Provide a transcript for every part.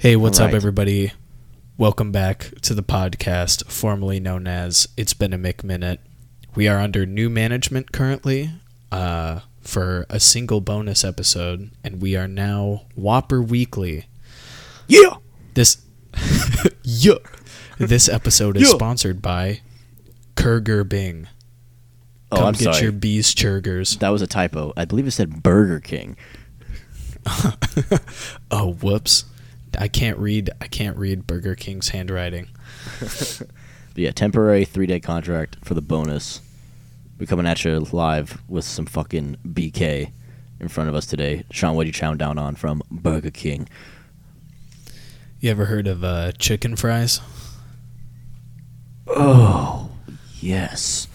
Hey, what's up, everybody? Welcome back to the podcast, formerly known as It's Been a McMinute. We are under new management currently for a single bonus episode, and we are now Whopper Weekly. Yeah! This episode is sponsored by Kurger Bing. Come get your bees churgers. That was a typo. I believe it said Burger King. Oh, whoops. I can't read Burger King's handwriting. But yeah, temporary 3-day contract for the bonus. We're coming at you live with some fucking BK in front of us today. Sean, what are you chowing down on from Burger King? You ever heard of chicken fries? Oh, yes.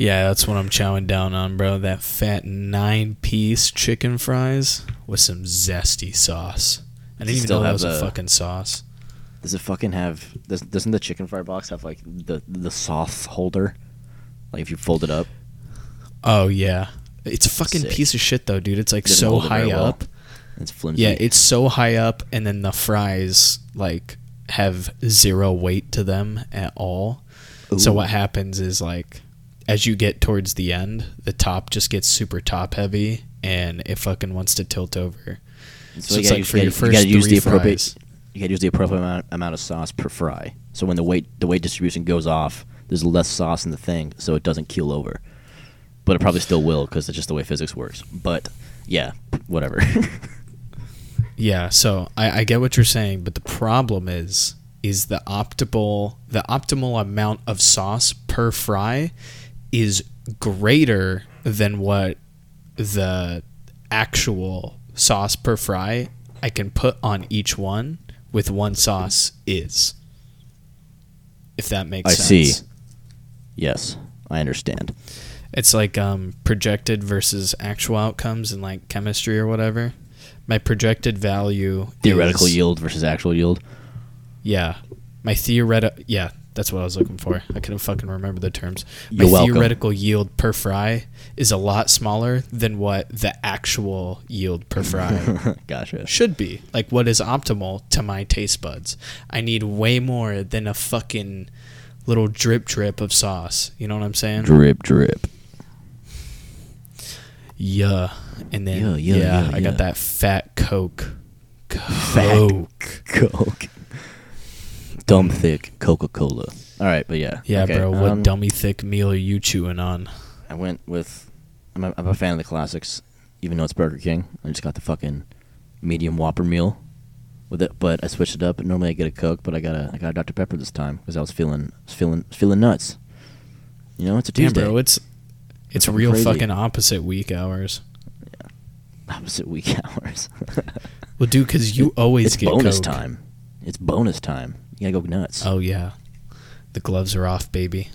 Yeah, that's what I'm chowing down on, bro. That fat 9-piece chicken fries with some zesty sauce. I didn't even know that was a fucking sauce. Does it fucking have... Doesn't the chicken fry box have, like, the sauce holder? Like, if you fold it up? Oh, yeah. It's a fucking piece of shit, though, dude. It's, like, so high up. It's flimsy. Yeah, it's so high up, and then the fries, like, have zero weight to them at all. Ooh. So what happens is, like... As you get towards the end, the top just gets super top heavy, and it fucking wants to tilt over. So it's like for your first three fries, you gotta use the appropriate amount of sauce per fry. So when the weight distribution goes off, there's less sauce in the thing, so it doesn't keel over. But it probably still will because it's just the way physics works. But yeah, whatever. Yeah. So I get what you're saying, but the problem is the optimal amount of sauce per fry is greater than what the actual sauce per fry I can put on each one with one sauce is. If that makes sense. I see. Yes, I understand. It's like projected versus actual outcomes in like chemistry or whatever. My projected value Theoretical yield versus actual yield. Yeah. That's what I was looking for. I couldn't fucking remember the terms. My theoretical yield per fry is a lot smaller than what the actual yield per fry Gotcha. Should be. Like, what is optimal to my taste buds? I need way more than a fucking little drip of sauce. You know what I'm saying? Drip. Yeah. And then, I got that fat Coke. Dumb thick Coca-Cola. All right, but yeah. Yeah, okay. Bro, what dummy thick meal are you chewing on? I went with... I'm a fan of the classics, even though it's Burger King. I just got the fucking medium Whopper meal with it, but I switched it up. Normally I get a Coke, but I got a Dr. Pepper this time because I was feeling nuts. You know, it's a Tuesday. Damn, bro, it's real crazy. Fucking opposite week hours. Yeah. Opposite week hours. Well, dude, because you always get Coke. It's bonus time. You gotta go nuts. Oh, yeah. The gloves are off, baby.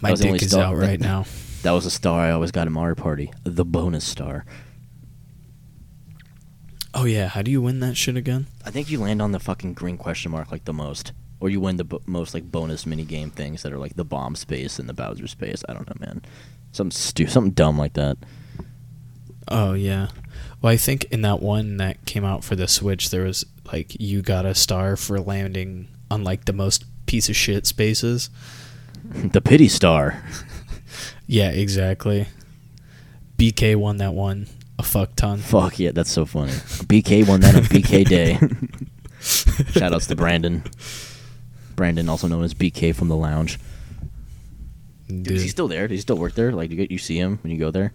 My dick is out right now. That was a star I always got at Mario Party. The bonus star. Oh, yeah. How do you win that shit again? I think you land on the fucking green question mark, like, the most. Or you win the most, like, bonus minigame things that are, like, the bomb space and the Bowser space. I don't know, man. Something dumb like that. Oh, yeah. Well, I think in that one that came out for the Switch, there was... Like, you got a star for landing on, like, the most piece of shit spaces. The pity star. Yeah, exactly. BK won that one a fuck ton. Fuck yeah, that's so funny. BK won that on BK Day. Shoutouts to Brandon. Brandon, also known as BK from the lounge. Dude, is he still there? Does he still work there? Like, you see him when you go there?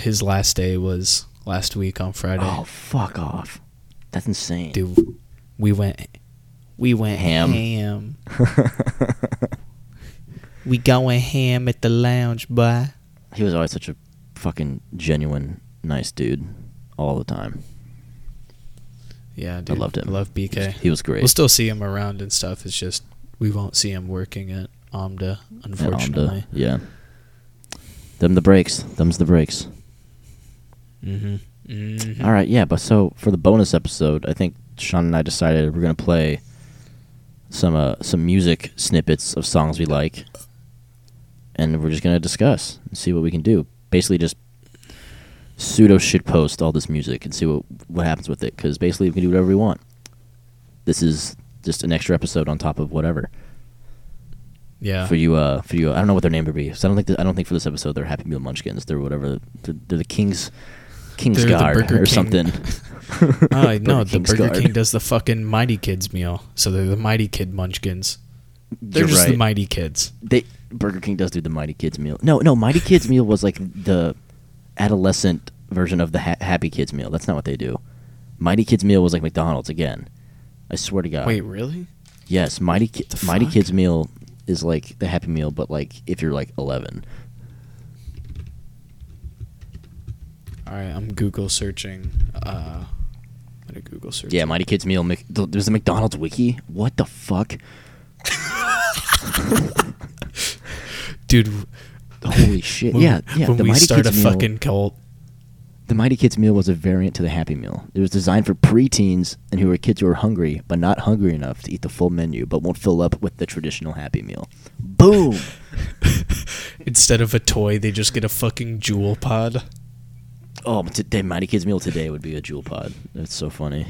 His last day was last week on Friday. Oh, fuck off. That's insane. Dude, we went ham. We going ham at the lounge, boy. He was always such a fucking genuine, nice dude all the time. Yeah, dude. I loved him. I love BK. He was great. We'll still see him around and stuff. It's just we won't see him working at Omda, unfortunately. Yeah. Them's the breaks. Mm-hmm. Mm-hmm. All right, yeah, but so for the bonus episode, I think Sean and I decided we're going to play some music snippets of songs we like, and we're just going to discuss and see what we can do. basically just pseudo shitpost all this music and see what happens with it, because basically we can do whatever we want. This is just an extra episode on top of whatever. Yeah. For you, I don't know what their name would be. So I don't think for this episode they're Happy Meal Munchkins. They're whatever. They're the King's Guard or King. Something. No, the Burger Guard. King does the fucking Mighty Kids meal, so they're the Mighty Kid Munchkins. They're You're just right. The Mighty Kids. Burger King does do the Mighty Kids meal. No, Mighty Kids meal was like the adolescent version of the Happy Kids meal. That's not what they do. Mighty Kids meal was like McDonald's again. I swear to God. Wait, really? Yes, Mighty Kids meal is like the Happy Meal, but like if you're like 11. All right, I'm Google searching. What a Google search. Yeah, Mighty Kids meal. There's a McDonald's wiki. What the fuck, dude? Holy shit! Yeah. When the we Mighty start Kids a meal, fucking cult. The Mighty Kids meal was a variant to the Happy Meal. It was designed for preteens and who were kids who were hungry, but not hungry enough to eat the full menu, but won't fill up with the traditional Happy Meal. Boom! Instead of a toy, they just get a fucking Jewel Pod. Oh, today Mighty Kids meal today would be a Jewel Pod. That's so funny.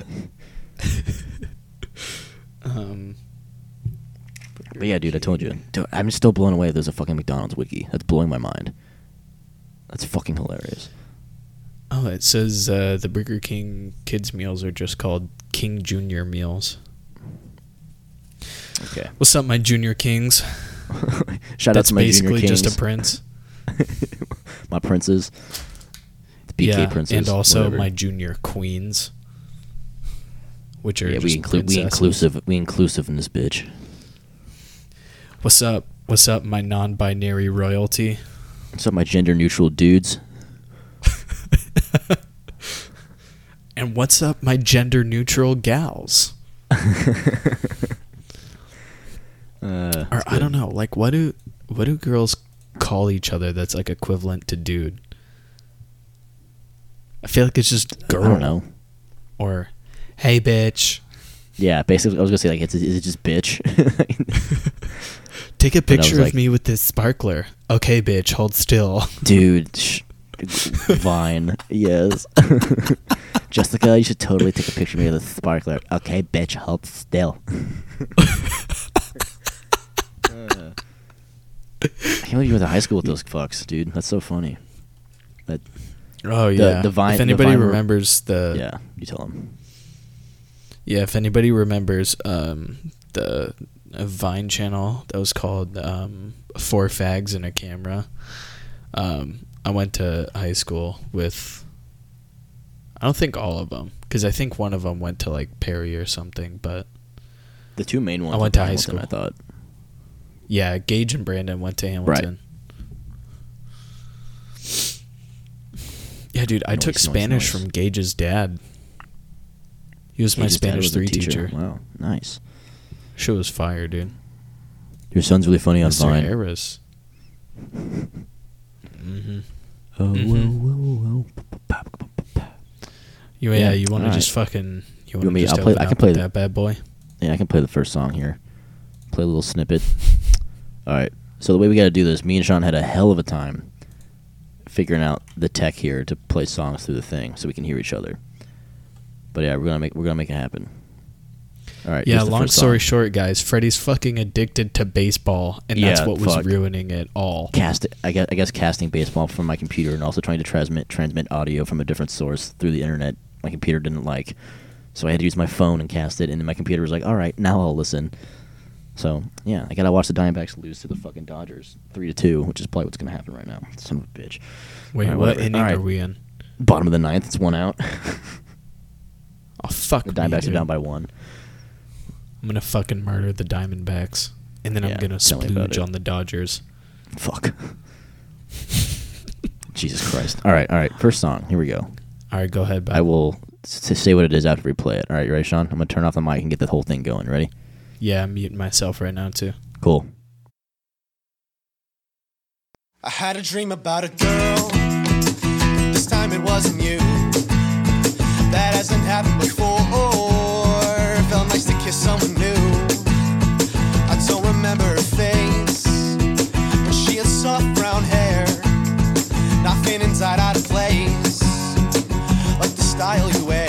But yeah, dude, I told you. I'm still blown away. There's a fucking McDonald's wiki. That's blowing my mind. That's fucking hilarious. Oh, it says the Burger King kids' meals are just called King Junior meals. Okay. What's up, my Junior Kings? Shout out to my Junior Kings. That's basically just a prince. My princes. The BK princes. And also whatever. My Junior Queens, which are just princesses. We inclusive in this bitch. What's up? What's up, my non-binary royalty? What's up, my gender-neutral dudes? And what's up, my gender-neutral gals? Or I don't know. Like, what do girls call each other that's like equivalent to dude? I feel like it's just girl. I don't know. Or hey, bitch. Yeah, basically, I was gonna say like, is it just bitch? Take a picture of me with this sparkler. Okay, bitch, hold still, dude. Vine, yes. Jessica, you should totally take a picture of me with a sparkler. Okay, bitch, hold still. I can't believe you went to high school with those fucks, dude. That's so funny. The Vine. If anybody remembers yeah, you tell them. Yeah, if anybody remembers the Vine channel that was called Four Fags and a Camera. I went to high school with, I don't think all of them, because I think one of them went to like Perry or something, but the two main ones I went to high school. I thought, yeah, Gage and Brandon went to Hamilton. Right. Yeah, dude, I took Spanish from Gage's dad. He was my Spanish 3 teacher. Wow, nice. Shit was fire, dude. Your son's really funny on Vine. Mr. Harris. Mm-hmm. Oh, mm-hmm. Whoa. Yeah, you want to just fucking. I can play that bad boy. Yeah, I can play the first song here. Play a little snippet. All right. So the way we got to do this, me and Sean had a hell of a time figuring out the tech here to play songs through the thing, so we can hear each other. But yeah, we're gonna make it happen. All right. Yeah. Long story short, guys, Freddie's fucking addicted to baseball, and that's what was ruining it all. I guess casting baseball from my computer and also trying to transmit audio from a different source through the internet. My computer didn't like, so I had to use my phone and cast it, and then my computer was like, "All right, now I'll listen." So yeah, I gotta watch the Diamondbacks lose to the fucking Dodgers 3-2, which is probably what's gonna happen right now. Son of a bitch. Wait, what inning are we in? Bottom of the 9th. It's 1 out. Oh fuck! The Diamondbacks are down by 1. I'm going to fucking murder the Diamondbacks, and then I'm going to splooge on the Dodgers. Fuck. Jesus Christ. All right. First song. Here we go. All right, go ahead, bud. I will say what it is after we play it. All right, you ready, Sean? I'm going to turn off the mic and get the whole thing going. Ready? Yeah, I'm muting myself right now, too. Cool. I had a dream about a girl. This time it wasn't you. That hasn't happened before. Felt nice to kiss someone new. I don't remember her face, but she had soft brown hair. Not been inside out of place, like the style you wear.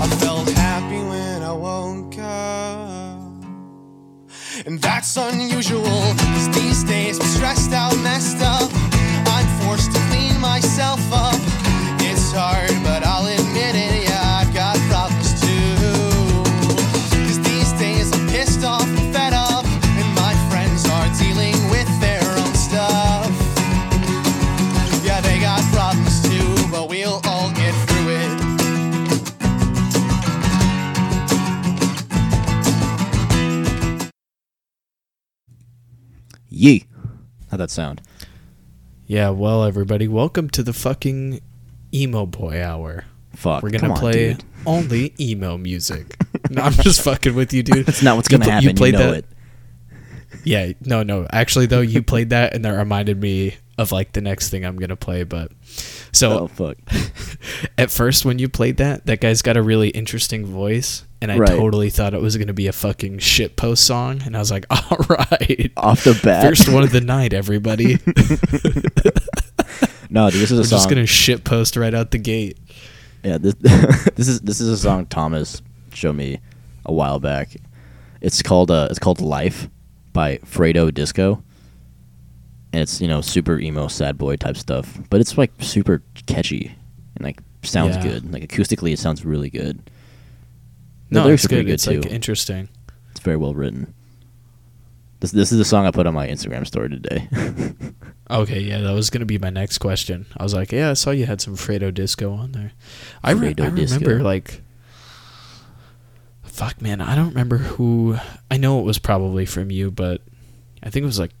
I felt happy when I woke up, and that's unusual, 'cause these days I'm stressed out, messed up. I'm forced to clean myself up. It's hard, but I'll admit it, yeah, I've got problems too, 'cause these days I'm pissed off and fed up, and my friends are dealing with their own stuff. Yeah, they got problems too, but we'll all get through it. Yee. How'd that sound? Yeah, well, everybody, welcome to the fucking Emo Boy Hour. Fuck, we're gonna play only emo music. No, I'm just fucking with you, dude. That's not what's gonna happen. You played that. Yeah, no. Actually, though, you played that, and that reminded me of like the next thing I'm gonna play. But so, oh, fuck. At first, when you played that, that guy's got a really interesting voice, and I totally thought it was gonna be a fucking shitpost song, and I was like, all right, off the bat, first one of the night, everybody. No, dude, this is a song. I'm just gonna shit post right out the gate. Yeah, this is a song Thomas showed me a while back. It's called "Life" by Fredo Disco, and it's, you know, super emo, sad boy type stuff. But it's like super catchy and like sounds good. Like acoustically, it sounds really good. The lyrics are pretty good too. It's like interesting. It's very well written. This is the song I put on my Instagram story today. Okay, yeah, that was going to be my next question. I was like, yeah, I saw you had some Fredo Disco on there. I remember, like, fuck, man, I don't remember who. I know it was probably from you, but I think it was like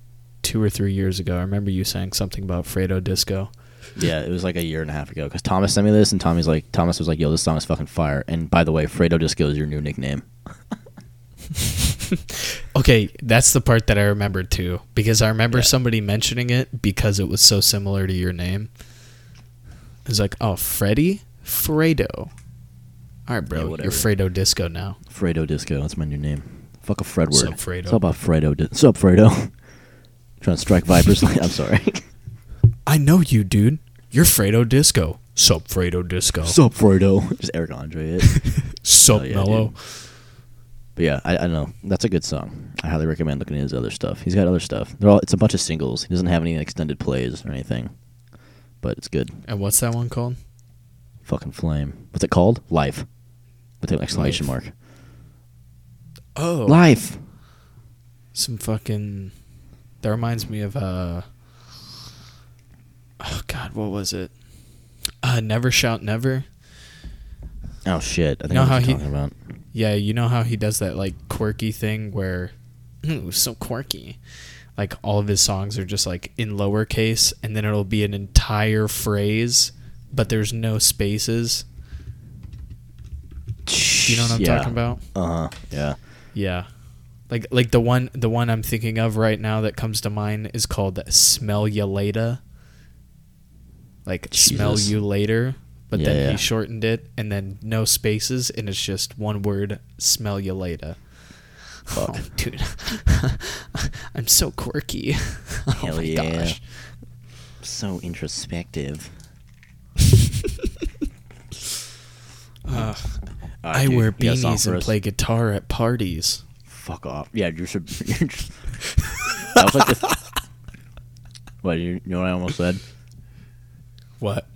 2 or 3 years ago. I remember you saying something about Fredo Disco. Yeah, it was like a year and a half ago, because Thomas sent me this, and Thomas was like, yo, this song is fucking fire. And by the way, Fredo Disco is your new nickname. Okay, that's the part that I remembered too, because I remember somebody mentioning it because it was so similar to your name. It was like, oh, Fredo. Alright, bro, you're Fredo Disco now. Fredo Disco, that's my new name. Fuck a Fred word. What's up, Fredo? What's up, What's up, Fredo? Trying to strike vipers? I'm sorry. I know you, dude. You're Fredo Disco. Sup, Fredo Disco. Sup, Fredo. Just Eric Andre it. Sup, Mellow. Dude. But yeah, I don't know. That's a good song. I highly recommend looking at his other stuff. He's got other stuff. It's a bunch of singles. He doesn't have any extended plays or anything, but it's good. And what's that one called? Fucking Flame. What's it called? Life. With an exclamation mark. Oh. Life. Some fucking... That reminds me of... Oh, God, what was it? Never Shout Never. Oh, shit. I think I know what you're talking about. Yeah, you know how he does that, like, quirky thing where, ooh, so quirky. Like, all of his songs are just, like, in lowercase, and then it'll be an entire phrase, but there's no spaces. You know what I'm talking about? Uh-huh, yeah. Yeah. Like the one I'm thinking of right now that comes to mind is called Smell Ya Later. Like, Jesus. Smell you later. But he shortened it, and then no spaces, and it's just one word, smell you later. Fuck. Oh, dude. I'm so quirky. Hell, oh my gosh. So introspective. I wear beanies and play guitar at parties. Fuck off. Yeah, you should... That was like What, you know what I almost said? What?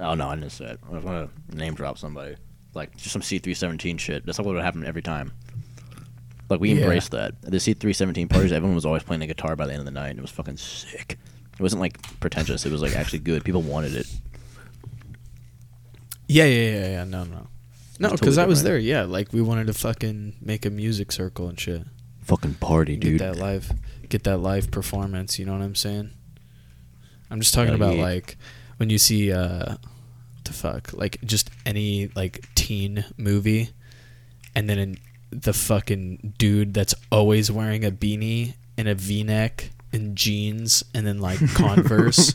Oh, no, I didn't say it. I was going to name drop somebody. Like, just some C317 shit. That's what would happen every time. Like, we embraced that. At the C317 parties, everyone was always playing the guitar by the end of the night, and it was fucking sick. It wasn't, like, pretentious. It was, like, actually good. People wanted it. Yeah. No. No, because totally I was there, yeah. Like, we wanted to fucking make a music circle and shit. Fucking party, dude. Get that live performance, you know what I'm saying? I'm just talking about, like, when you see... the fuck, like just any like teen movie, and then the fucking dude that's always wearing a beanie and a V-neck and jeans and then like Converse,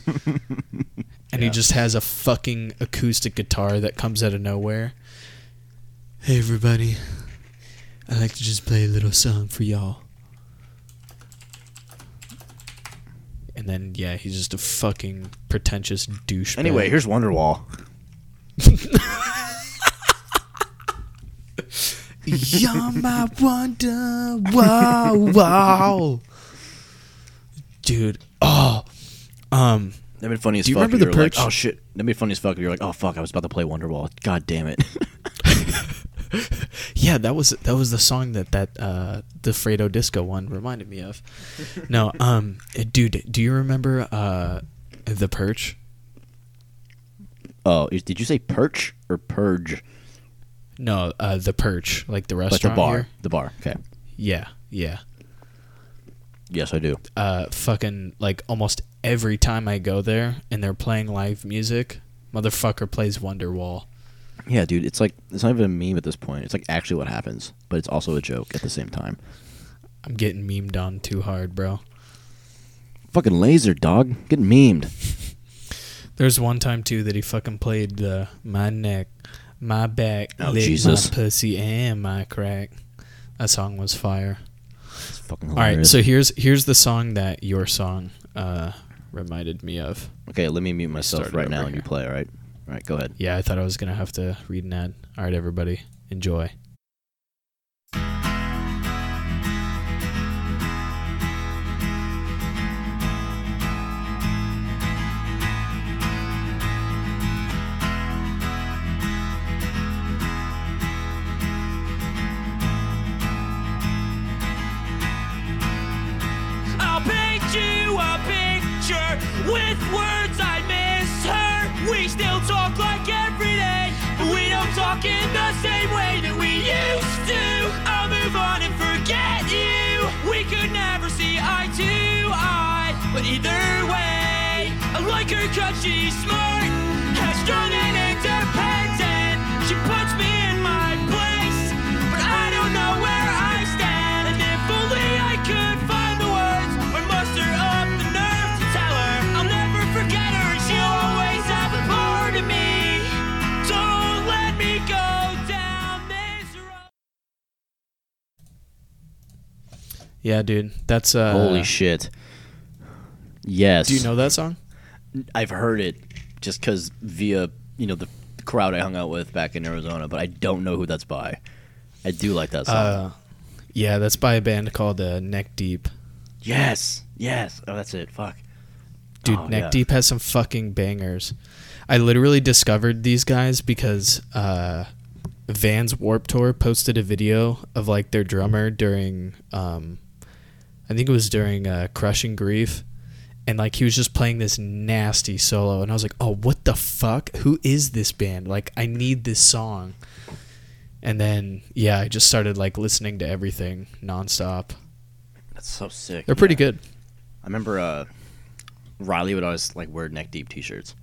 and he just has a fucking acoustic guitar that comes out of nowhere. Hey everybody, I like to just play a little song for y'all. And and then yeah, he's just a fucking pretentious douchebag. Anyway, here's Wonderwall. You're my Wonderwall, wow, dude. Oh, that'd be funny as fuck. Do you remember the Perch? Like, oh shit, that'd be funny as fuck if you're like, oh fuck, I was about to play Wonderwall. God damn it. Yeah, that was the song that the Fredo Disco one reminded me of. No, dude, do you remember the Perch? Oh, did you say Perch or Purge? No, the Perch, like the restaurant. Like the bar. Here. The bar. Okay. Yeah. Yeah. Yes, I do. Fucking like almost every time I go there and they're playing live music, motherfucker plays Wonderwall. Yeah, dude, it's like, it's not even a meme at this point. It's like actually what happens, but it's also a joke at the same time. I'm getting memed on too hard, bro. Fucking laser, dog. Getting memed. There's one time, too, that he fucking played the My Neck, My Back, oh, Lick Jesus. My Pussy, and My Crack. That song was fire. It's fucking hilarious. All right, so here's the song that your song reminded me of. Okay, let me mute myself right now and you play, all right? All right, go ahead. Yeah, I thought I was going to have to read an ad. All right, everybody, enjoy. I'll paint you a picture with words I miss her. We still talk like every day, but we don't talk in the same way that we used to. I'll move on and forget you. We could never see eye to eye, but either way, I like her 'cause she's smart, has done an independent. She puts me in my place, but I don't know where I stand. And if only I could find the words or muster up the nerve to tell her I'll never forget her. She'll always have a part of me. Don't let me go down this road. Yeah, dude, that's holy shit. Yes. Do you know that song? I've heard it just because via, you know, the crowd I hung out with back in Arizona, but I don't know who that's by. I do like that song. Yeah, that's by a band called Neck Deep. Yes. Yes. Oh, that's it. Fuck. Dude, Neck Deep has some fucking bangers. I literally discovered these guys because Vans Warped Tour posted a video of like their drummer during, I think it was during Crushing Grief, and like he was just playing this nasty solo, and I was like, oh, what the fuck? Who is this band? Like, I need this song. And then yeah, I just started like listening to everything nonstop. That's so sick. They're pretty good. I remember. Riley would always like wear Neck Deep t-shirts.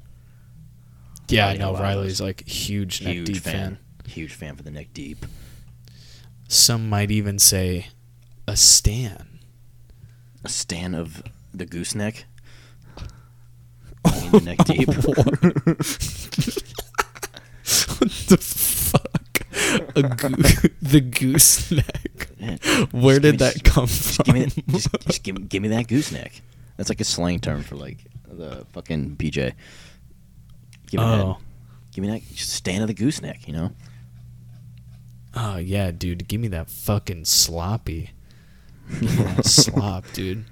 Yeah, I know. Riley's like huge Neck Deep fan. Huge fan for the Neck Deep. Some might even say a stan. A stan of the gooseneck? I mean, the Neck Deep. What the fuck? The gooseneck. Man, where did that come from? Give me that gooseneck. That's like a slang term for like the fucking PJ. Give me that stand of the gooseneck, you know? Oh, yeah, dude. Give me that fucking sloppy. Give me that slop, dude.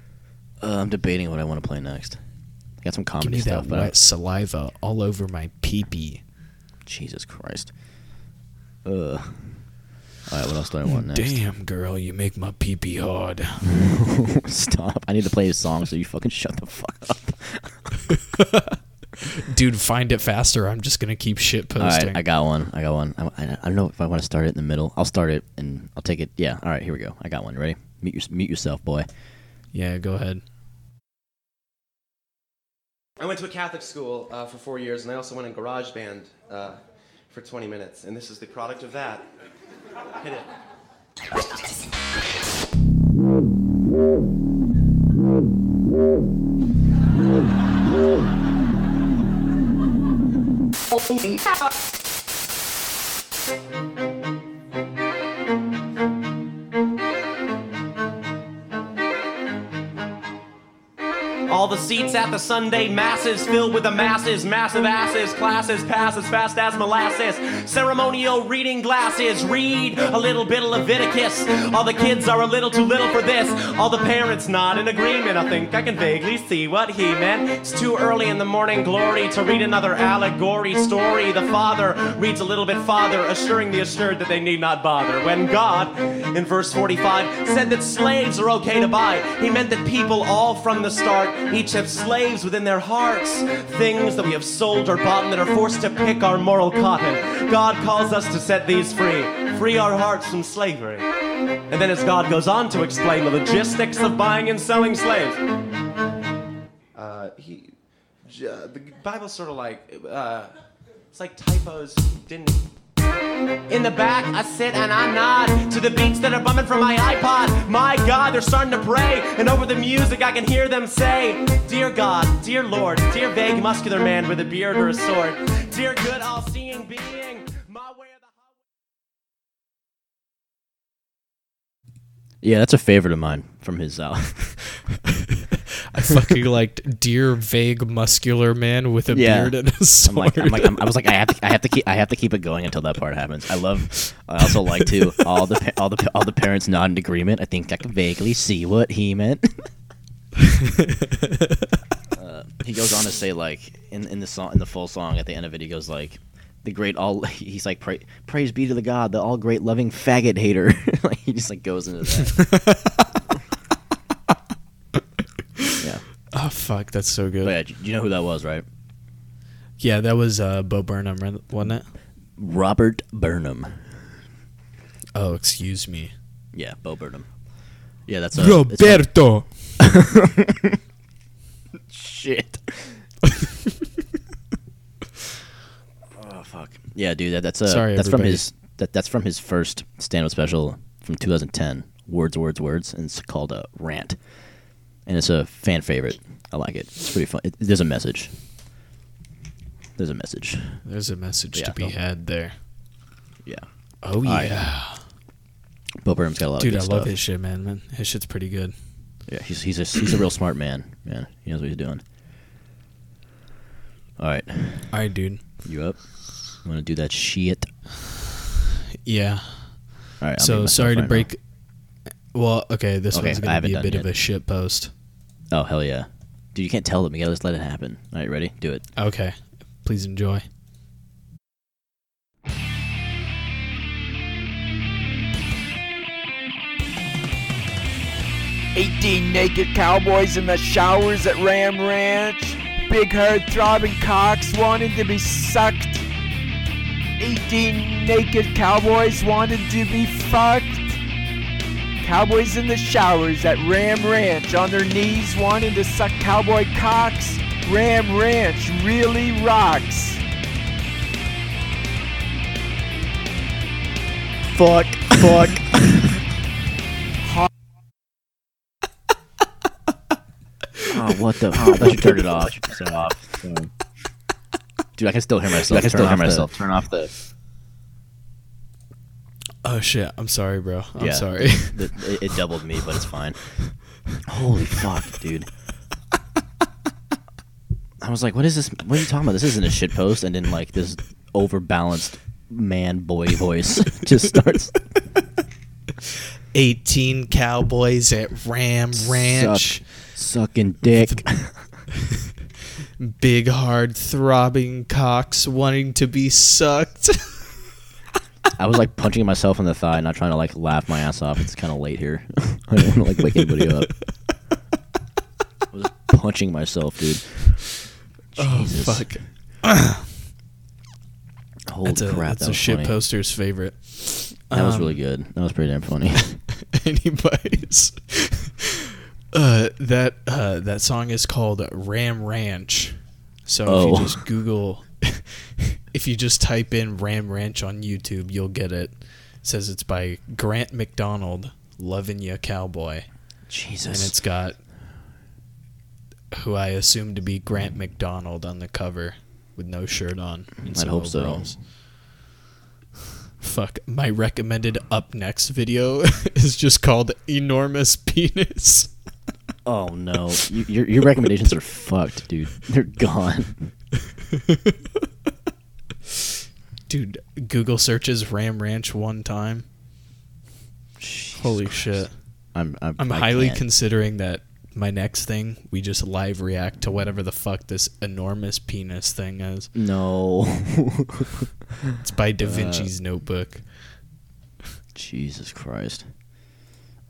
I'm debating what I want to play next. I got some comedy stuff. Give me that wet saliva all over my pee-pee. Jesus Christ. Ugh. All right, what else do I want next? Damn, girl, you make my pee-pee hard. Stop. I need to play a song, so you fucking shut the fuck up. Dude, find it faster. I'm just going to keep shit posting. All right, I got one. I don't know if I want to start it in the middle. I'll start it, and I'll take it. Yeah, all right, here we go. I got one. Ready? Mute yourself, boy. Yeah, go ahead. I went to a Catholic school for 4 years, and I also went in garage band for 20 minutes, and this is the product of that. Hit it. All the seats at the Sunday masses, filled with the masses, massive asses, classes, passes fast as molasses, ceremonial reading glasses, read a little bit of Leviticus. All the kids are a little too little for this, all the parents not in agreement. I think I can vaguely see what he meant. It's too early in the morning glory to read another allegory story. The father reads a little bit farther, assuring the assured that they need not bother. When God, in verse 45, said that slaves are okay to buy, he meant that people all from the start each have slaves within their hearts, things that we have sold or bought and that are forced to pick our moral cotton. God calls us to set these free, free our hearts from slavery. And then as God goes on to explain the logistics of buying and selling slaves, the Bible's sort of like, it's like typos didn't... In the back, I sit and I nod to the beats that are bumping from my iPod. My God, they're starting to pray, and over the music I can hear them say, "Dear God, dear Lord, dear vague muscular man with a beard or a sword, dear good all-seeing being, my way of the highway." Yeah, that's a favorite of mine from his album. I fucking liked "Dear Vague Muscular Man with a Beard and a Sword." I was like, I have to keep it going until that part happens. I also like to all the parents nod in agreement. I think I can vaguely see what he meant. He goes on to say, like in the song, in the full song, at the end of it, he goes like, "The great all." He's like, "Praise be to the God, the all great loving faggot hater." Like he just like goes into that. Oh, fuck, that's so good. But yeah, you know who that was, right? Yeah, that was Bo Burnham, wasn't it? Robert Burnham. Oh, excuse me. Yeah, Bo Burnham. Yeah, that's... Roberto! Shit. Oh, fuck. Yeah, dude, that's from his first stand-up special from 2010, Words, and it's called Rant. And it's a fan favorite. I like it. It's pretty fun. There's a message. There's a message to be had there. Yeah. Oh, yeah. Bo Burnham's got a lot of good stuff. Dude, I love his shit, man. His shit's pretty good. Yeah, he's a real smart man. He knows what he's doing. All right. All right, dude. You up? I'm going to do that shit. Yeah. All right. So, sorry to break... Well, okay, this one's going to be a bit of a shit post. Oh, hell yeah. Dude, you can't tell them. You got to just let it happen. All right, ready? Do it. Okay. Please enjoy. "18 naked cowboys in the showers at Ram Ranch. Big herd throbbing cocks wanted to be sucked. 18 naked cowboys wanted to be fucked. Cowboys in the showers at Ram Ranch, on their knees wanting to suck cowboy cocks. Ram Ranch really rocks." Fuck. Oh, what the fuck? I thought you turned it off. Dude, I can still hear myself. Turn off the... Oh shit! I'm sorry, bro. I'm sorry. It doubled me, but it's fine. Holy fuck, dude! I was like, "What is this? What are you talking about? This isn't a shit post." And then like this overbalanced man-boy voice just starts. 18 cowboys at Ram Ranch, sucking dick. Big hard throbbing cocks wanting to be sucked. I was like punching myself in the thigh, not trying to like laugh my ass off. It's kind of late here. I don't want to like wake anybody up. I was punching myself, dude. Jesus. Oh fuck! Holy crap! That's a shit poster's favorite. That was really good. That was pretty damn funny. Anyways, that song is called Ram Ranch. So if you just Google. If you just type in Ram Ranch on YouTube, you'll get it. It says it's by Grant McDonald, Lovin' Ya Cowboy. Jesus. And it's got who I assume to be Grant McDonald on the cover with no shirt on. I'd hope overalls. So. Fuck. My recommended up next video is just called Enormous Penis. Oh no, your recommendations are fucked, dude. They're gone. Dude, Google searches Ram Ranch one time. Jesus Holy Christ. Shit! I'm highly considering that my next thing we just live react to whatever the fuck this enormous penis thing is. No, it's by Da Vinci's Notebook. Jesus Christ.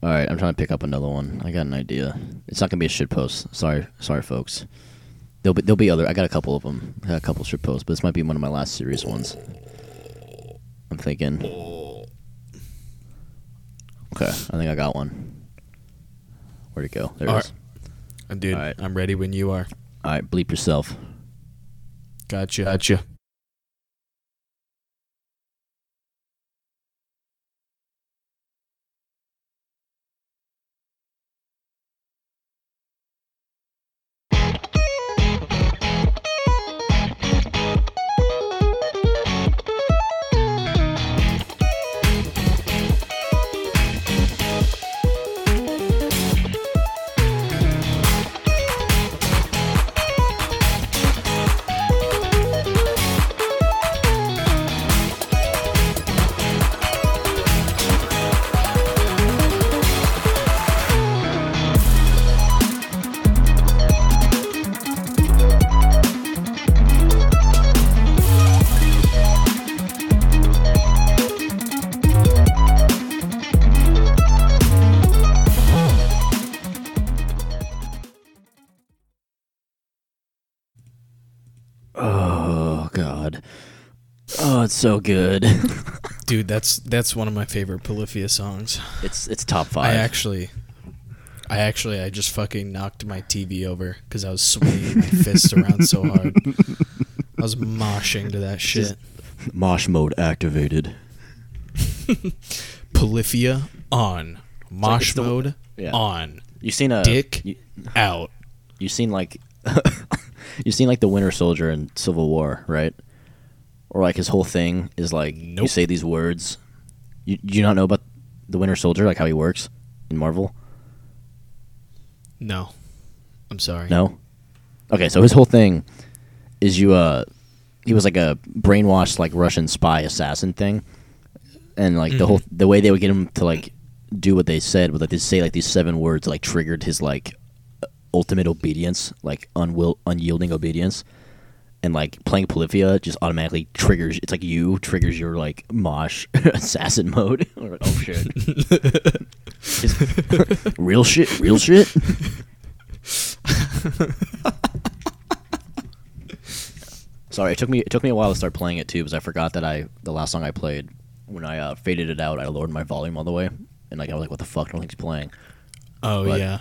All right, I'm trying to pick up another one. I got an idea. It's not gonna be a shit post. Sorry, folks. There'll be other. I got a couple of them. I got a couple shit posts, but this might be one of my last serious ones. I'm thinking. Okay, I think I got one. Where'd it go? There it is. Right. Dude, all right. I'm ready when you are. All right, bleep yourself. Gotcha. It's so good. Dude, that's one of my favorite Polyphia songs. It's top 5. I just fucking knocked my TV over because I was swinging my fists around so hard. I was moshing to that shit. Just mosh mode activated. Polyphia on. Mosh like mode on. You seen a dick out. You seen like the Winter Soldier in Civil War, right? Or like his whole thing is like you say these words. You not know about the Winter Soldier, like how he works in Marvel? No, I'm sorry. No, okay. So his whole thing is he was like a brainwashed like Russian spy assassin thing, and like the way they would get him to like do what they said was like they say like these 7 words that, like triggered his like ultimate obedience, like unyielding obedience. And like playing Polyphia just automatically triggers. It's like you triggers your like mosh assassin mode. Like, oh shit! real shit. Sorry, it took me a while to start playing it too because I forgot that the last song I played when I faded it out. I lowered my volume all the way, and like I was like, "What the fuck? I don't think he's playing." Oh but, yeah,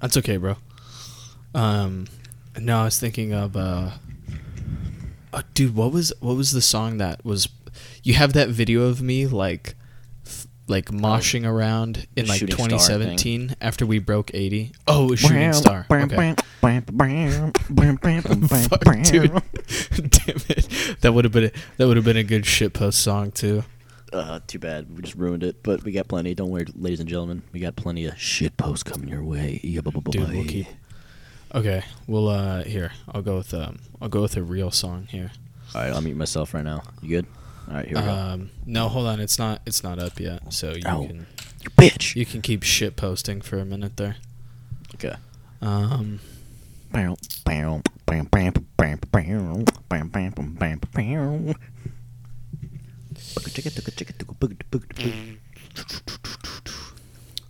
that's okay, bro. No, I was thinking of. Dude, what was the song that was? You have that video of me like moshing around in like 2017 after we broke 80. Oh, it was Shooting Star. Okay. Fuck, dude. Damn it. That would have been a good shitpost song too. Too bad we just ruined it, but we got plenty. Don't worry, ladies and gentlemen, we got plenty of shitposts coming your way. Dude, we'll keep. Okay, well, here, I'll go with a real song here. All right, I'll mute myself right now. You good? All right, here we go. No, hold on, it's not up yet, so you can... You bitch! You can keep shit posting for a minute there. Okay.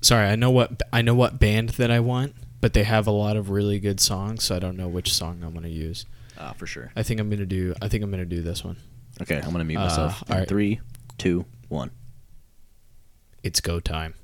Sorry, I know what band that I want. But they have a lot of really good songs, so I don't know which song I'm gonna use. For sure. I think I'm gonna do this one. Okay, I'm gonna mute myself. All right. 3, 2, 1. It's go time.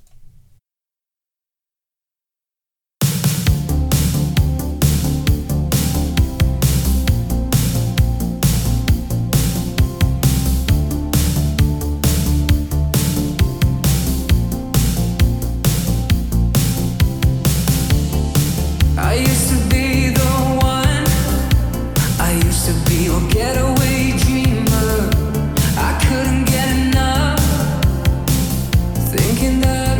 Getaway dreamer, I couldn't get enough, thinking that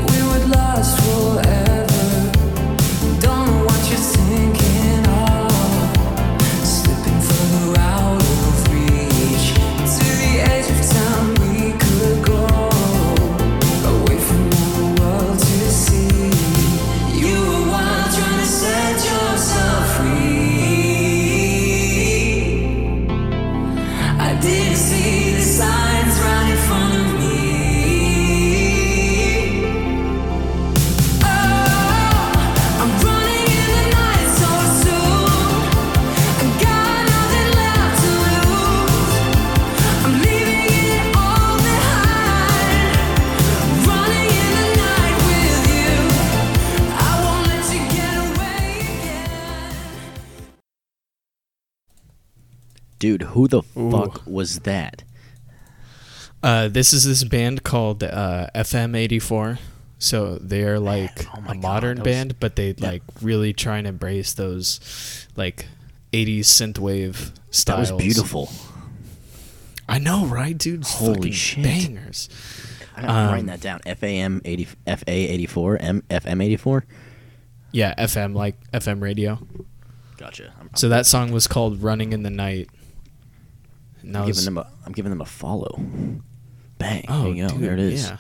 Dude, who the fuck was that? This is this band called FM84. So they're like a modern band, but they like really try and embrace those like 80s synthwave styles. That was beautiful. I know, right, dude? Holy shit. Bangers. I'm writing that down. FM84. Yeah, FM, like FM radio. Gotcha. So that song was called "Running in the Night." I'm giving them a follow. Bang! Oh, there you go. Dude, there it is. Yeah.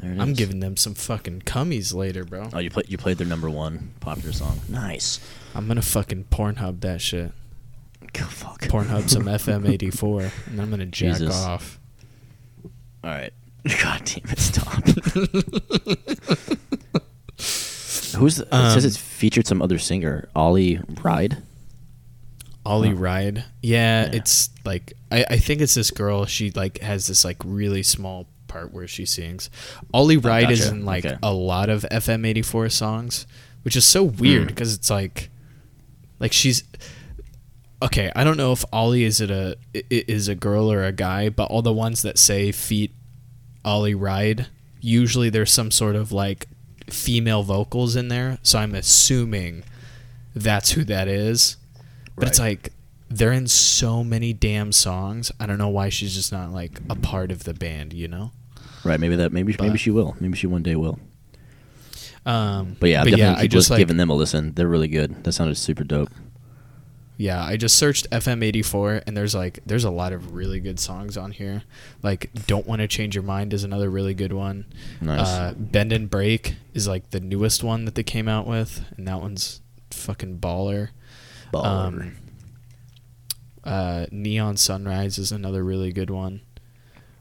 There it is. I'm giving them some fucking cummies later, bro. Oh, you played their number one popular song. Nice. I'm gonna fucking Pornhub that shit. Oh, fuck. Pornhub some FM84, and I'm gonna jack off. All right. God damn it! Stop. It says it's featured some other singer, Ollie Ride. Yeah, it's like I think it's this girl. She like has this like really small part where she sings. Ollie Ride is in like a lot of FM84 songs, which is so weird because it's like she's okay. I don't know if Ollie is a girl or a guy, but all the ones that say feat Ollie Ride, usually there's some sort of like female vocals in there, so I'm assuming that's who that is. But it's like they're in so many damn songs. I don't know why she's just not like a part of the band, you know? Right? Maybe she will. Maybe she one day will. But yeah, I'm definitely giving them a listen. They're really good. That sounded super dope. Yeah, I just searched FM84, and there's a lot of really good songs on here. Like "Don't Want to Change Your Mind" is another really good one. Nice. "Bend and Break" is like the newest one that they came out with, and that one's fucking baller. "Neon Sunrise" is another really good one.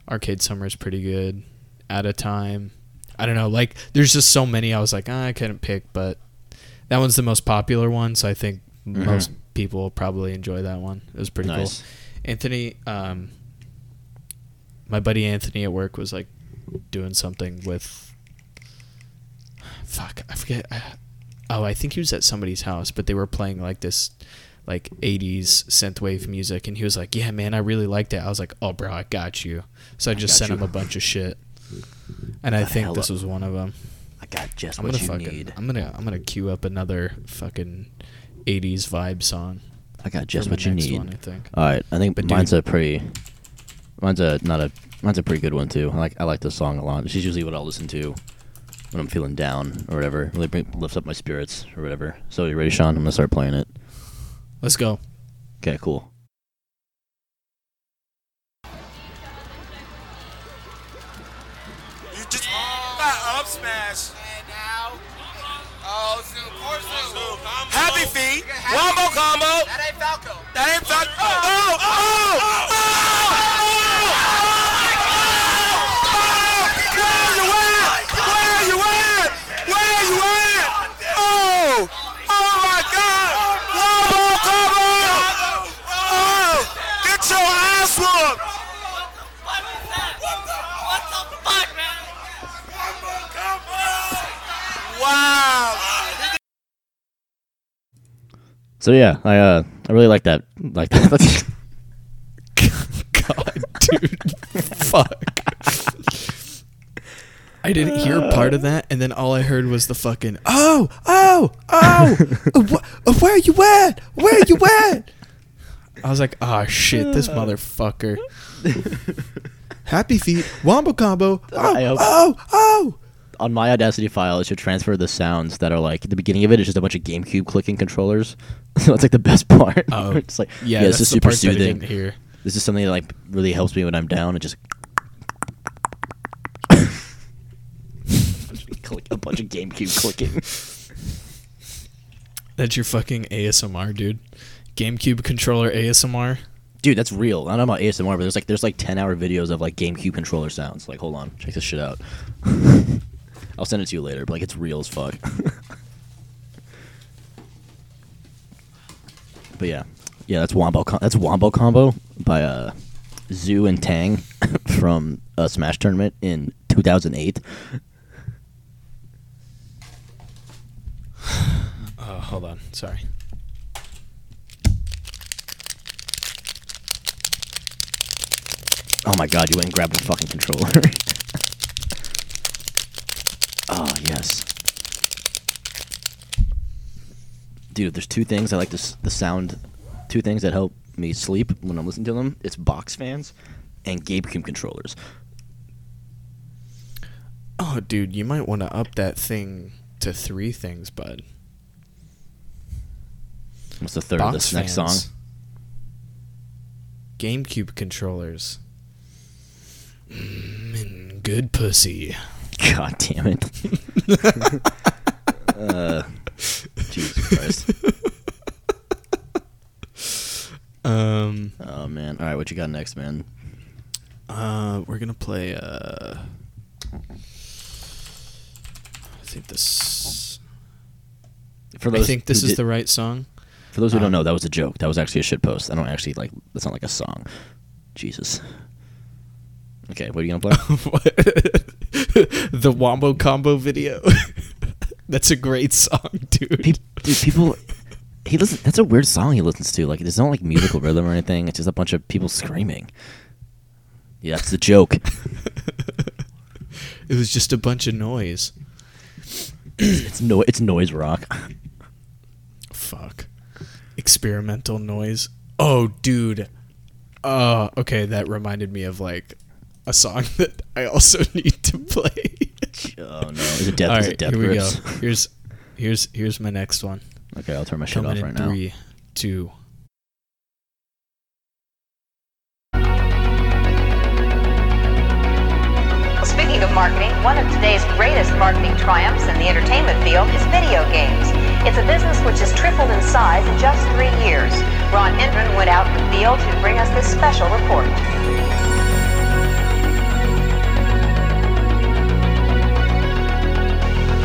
"Arcade Summer" is pretty good. "At a Time," I don't know. Like there's just so many. I was like, I couldn't pick, but that one's the most popular one, so I think most people will probably enjoy that one. It was pretty cool. Anthony, my buddy Anthony at work was like doing something with I forget. Oh, I think he was at somebody's house, but they were playing like this like 80s synthwave music, and he was like, yeah man, I really liked it. I was like, oh bro, I got you. So I just sent him a bunch of shit, and I think this was one of them. I got just what you need. I'm gonna queue up another fucking 80s vibe song. I got just what you need. Alright, I think mine's a pretty good one too. I like this song a lot. She's usually what I'll listen to when I'm feeling down or whatever. Really lifts up my spirits or whatever. So you ready, Sean? I'm gonna start playing it. Let's go. Okay, cool. You just got up smash. And now Happy Feet, Wombo Combo. That ain't Falco. Oh, oh, oh. So yeah, I really like that. God, dude, fuck. I didn't hear part of that, and then all I heard was the fucking where you at? Where you at? I was like, ah, shit, this motherfucker. Happy Feet, Wombo Combo. Oh. On my Audacity file, it should transfer the sounds that are like at the beginning of it. It's just a bunch of GameCube clicking controllers. So that's like the best part. Oh, it's like this is super soothing. This is something that like really helps me when I'm down. And just click a bunch of GameCube clicking. That's your fucking ASMR, dude. GameCube controller ASMR. Dude, that's real. I don't know about ASMR, but there's like 10-hour videos of like GameCube controller sounds. Like, hold on, check this shit out. I'll send it to you later, but like it's real as fuck. But yeah, that's Wombo Combo by Zoo and Tang from a Smash tournament in 2008. Hold on, sorry. Oh my god, you went and grabbed the fucking controller. Oh, yes. Dude, there's two things I like to, the sound, two things that help me sleep when I'm listening to them. It's box fans and GameCube controllers. Oh, dude, you might want to up that thing to three things, bud. What's the third of this next song? GameCube controllers. And good pussy. God damn it. Jesus Christ. Oh, man. All right, what you got next, man? We're going to play... I think this is the right song. For those who don't know, that was a joke. That was actually a shit post. I don't actually like. That's not like a song. Jesus. Okay, what are you gonna play? The Wombo Combo video. That's a great song, dude. People. He listens. That's a weird song he listens to. Like, there's no like musical rhythm or anything. It's just a bunch of people screaming. Yeah, that's the joke. It was just a bunch of noise. It's noise rock. Fuck. Experimental noise. Oh, dude. Okay, that reminded me of like a song that I also need to play. Oh no, is it Death? All right, is it Death Grips? Here we go. Here's my next one. Okay, I'll turn my shit off right now. 3, 2. Speaking of marketing, one of today's greatest marketing triumphs in the entertainment field is video games. It's a business which has tripled in size in just 3 years. Ron Hendren went out in the field to bring us this special report.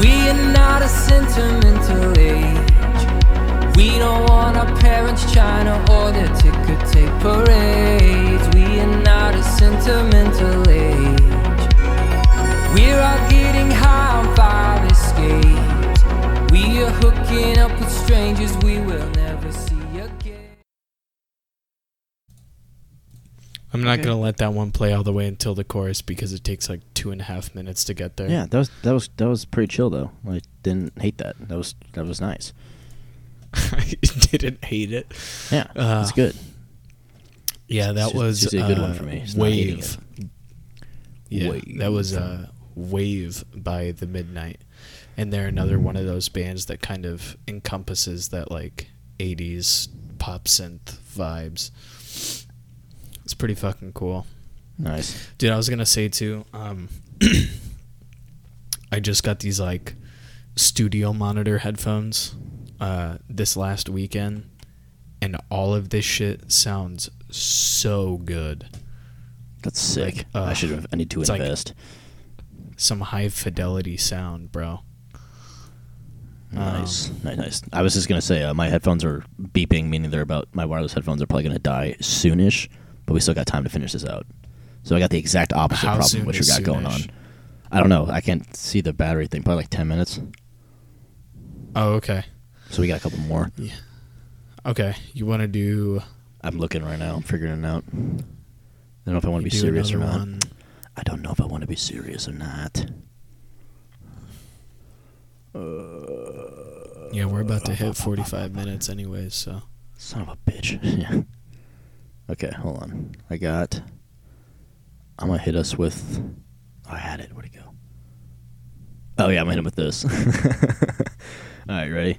We are not a sentimental age. We don't want our parents' china or their ticker tape parades. We are not a sentimental age. We're out getting high on fire escapes. We are hooking up with strangers we will never see again. I'm not gonna let that one play all the way until the chorus because it takes like 2.5 minutes to get there. Yeah, that was pretty chill though. I didn't hate that. That was nice. I didn't hate it. Yeah, it's good. Yeah, that was a good one for me. It's Wave. Yeah, Wave. That was Wave by The Midnight, and they're another one of those bands that kind of encompasses that like 80s pop synth vibes. It's pretty fucking cool. Nice. Dude, I was going to say, too, I just got these, like, studio monitor headphones this last weekend, and all of this shit sounds so good. That's sick. Like, I need to invest. Like some high-fidelity sound, bro. Nice. I was just going to say, my headphones are beeping, meaning my wireless headphones are probably going to die soonish. But we still got time to finish this out. So I got the exact opposite problem of what you got going on. I don't know. I can't see the battery thing. Probably like 10 minutes. Oh, okay. So we got a couple more. Yeah. Okay. You want to do... I'm looking right now. I'm figuring it out. I don't know if I want to be serious or not. I don't know if I want to be serious or not. Yeah, we're about to hit 45 minutes anyways, so... Son of a bitch. Yeah. Okay, hold on. I'm going to hit us with... Oh, I had it. Where'd it go? Oh, yeah, I'm going to hit him with this. All right, ready?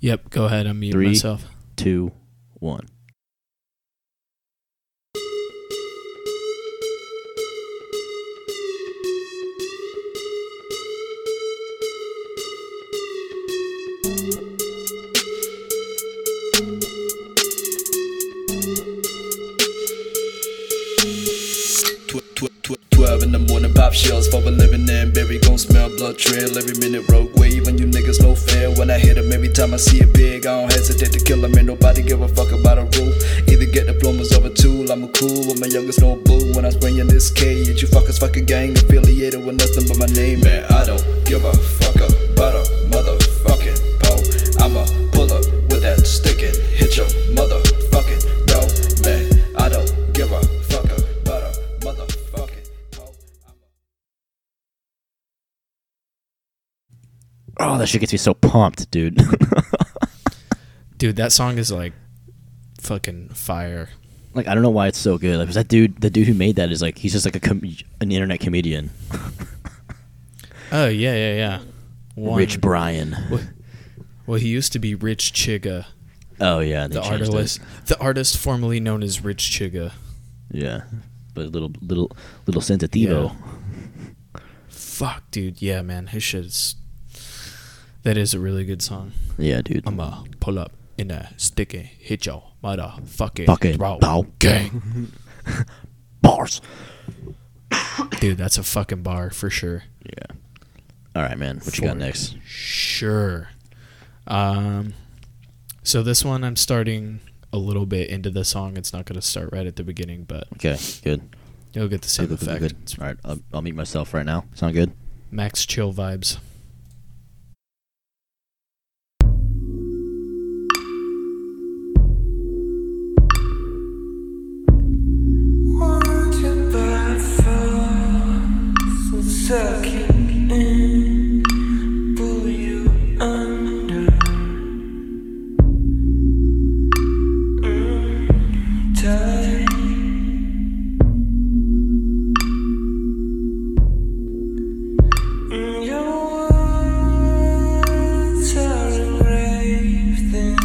Yep, go ahead. I'm muting myself. 3, 2, 1. pop shells for a living in. Berry gon' smell blood trail every minute. Rogue wave on you niggas, no fair. When I hit him, every time I see a big, I don't hesitate to kill him. Ain't nobody give a fuck about a rule. Either get diplomas or a tool. I'm a cool with my youngest, no boo. When I'm spraying this K, you fuckers fuck a gang affiliated with nothing but my name. Man, I don't give a fuck about a motherfucking po. I'ma pull up with that stick and hit your motherfucking bro. Man, I don't give a fuck about a motherfucking po. Oh, that shit gets me so pumped, dude. Dude, that song is like fucking fire. Like, I don't know why it's so good. Like, because the dude who made that is like, he's just like an internet comedian. Oh, yeah. One. Rich Brian. Well, he used to be Rich Chigga. Oh, yeah. The artist formerly known as Rich Chigga. Yeah. But little sensitivo. Yeah. Fuck, dude. Yeah, man. His shit is... That is a really good song. Yeah, dude. I'ma pull up in a sticky hit yo. Motherfucking bro gang. Bars. Dude, that's a fucking bar for sure. Yeah. All right, man. What you got next? Sure. So this one I'm starting a little bit into the song. It's not going to start right at the beginning, but okay, good. You'll get the same effect. Good. All right, I'll mute myself right now. Sound good? Max chill vibes. Sucking in, pull you under. Tight. Your words are engraved in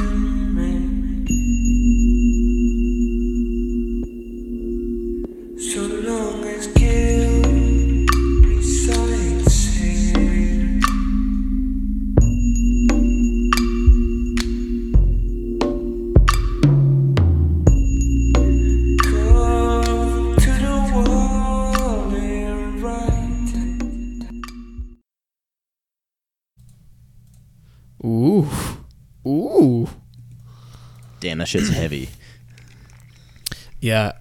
me. So long as guilt. Ooh. Damn, that shit's heavy. Yeah,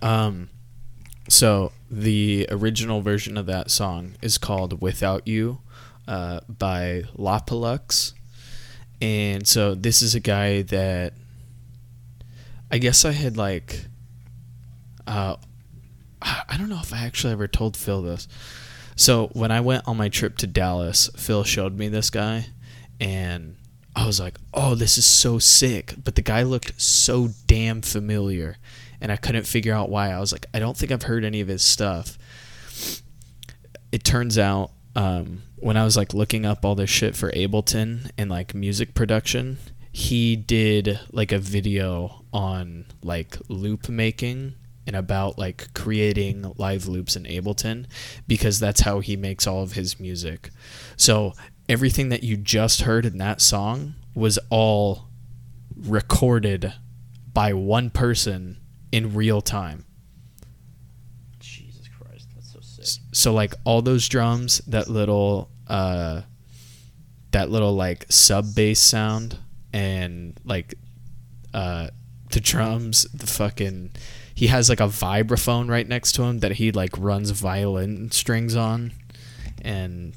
so the original version of that song is called Without You by Lopalux. And so this is a guy that I guess I had like I don't know if I actually ever told Phil this. So when I went on my trip to Dallas, Phil showed me this guy and I was like, oh, this is so sick. But the guy looked so damn familiar, and I couldn't figure out why. I was like, I don't think I've heard any of his stuff. It turns out when I was like looking up all this shit for Ableton and like music production, he did like a video on like loop making and about like creating live loops in Ableton, because that's how he makes all of his music. So everything that you just heard in that song was all recorded by one person in real time. Jesus Christ, that's so sick. So like all those drums, that little like sub bass sound, and like the drums, the fucking, he has like a vibraphone right next to him that he like runs violin strings on, and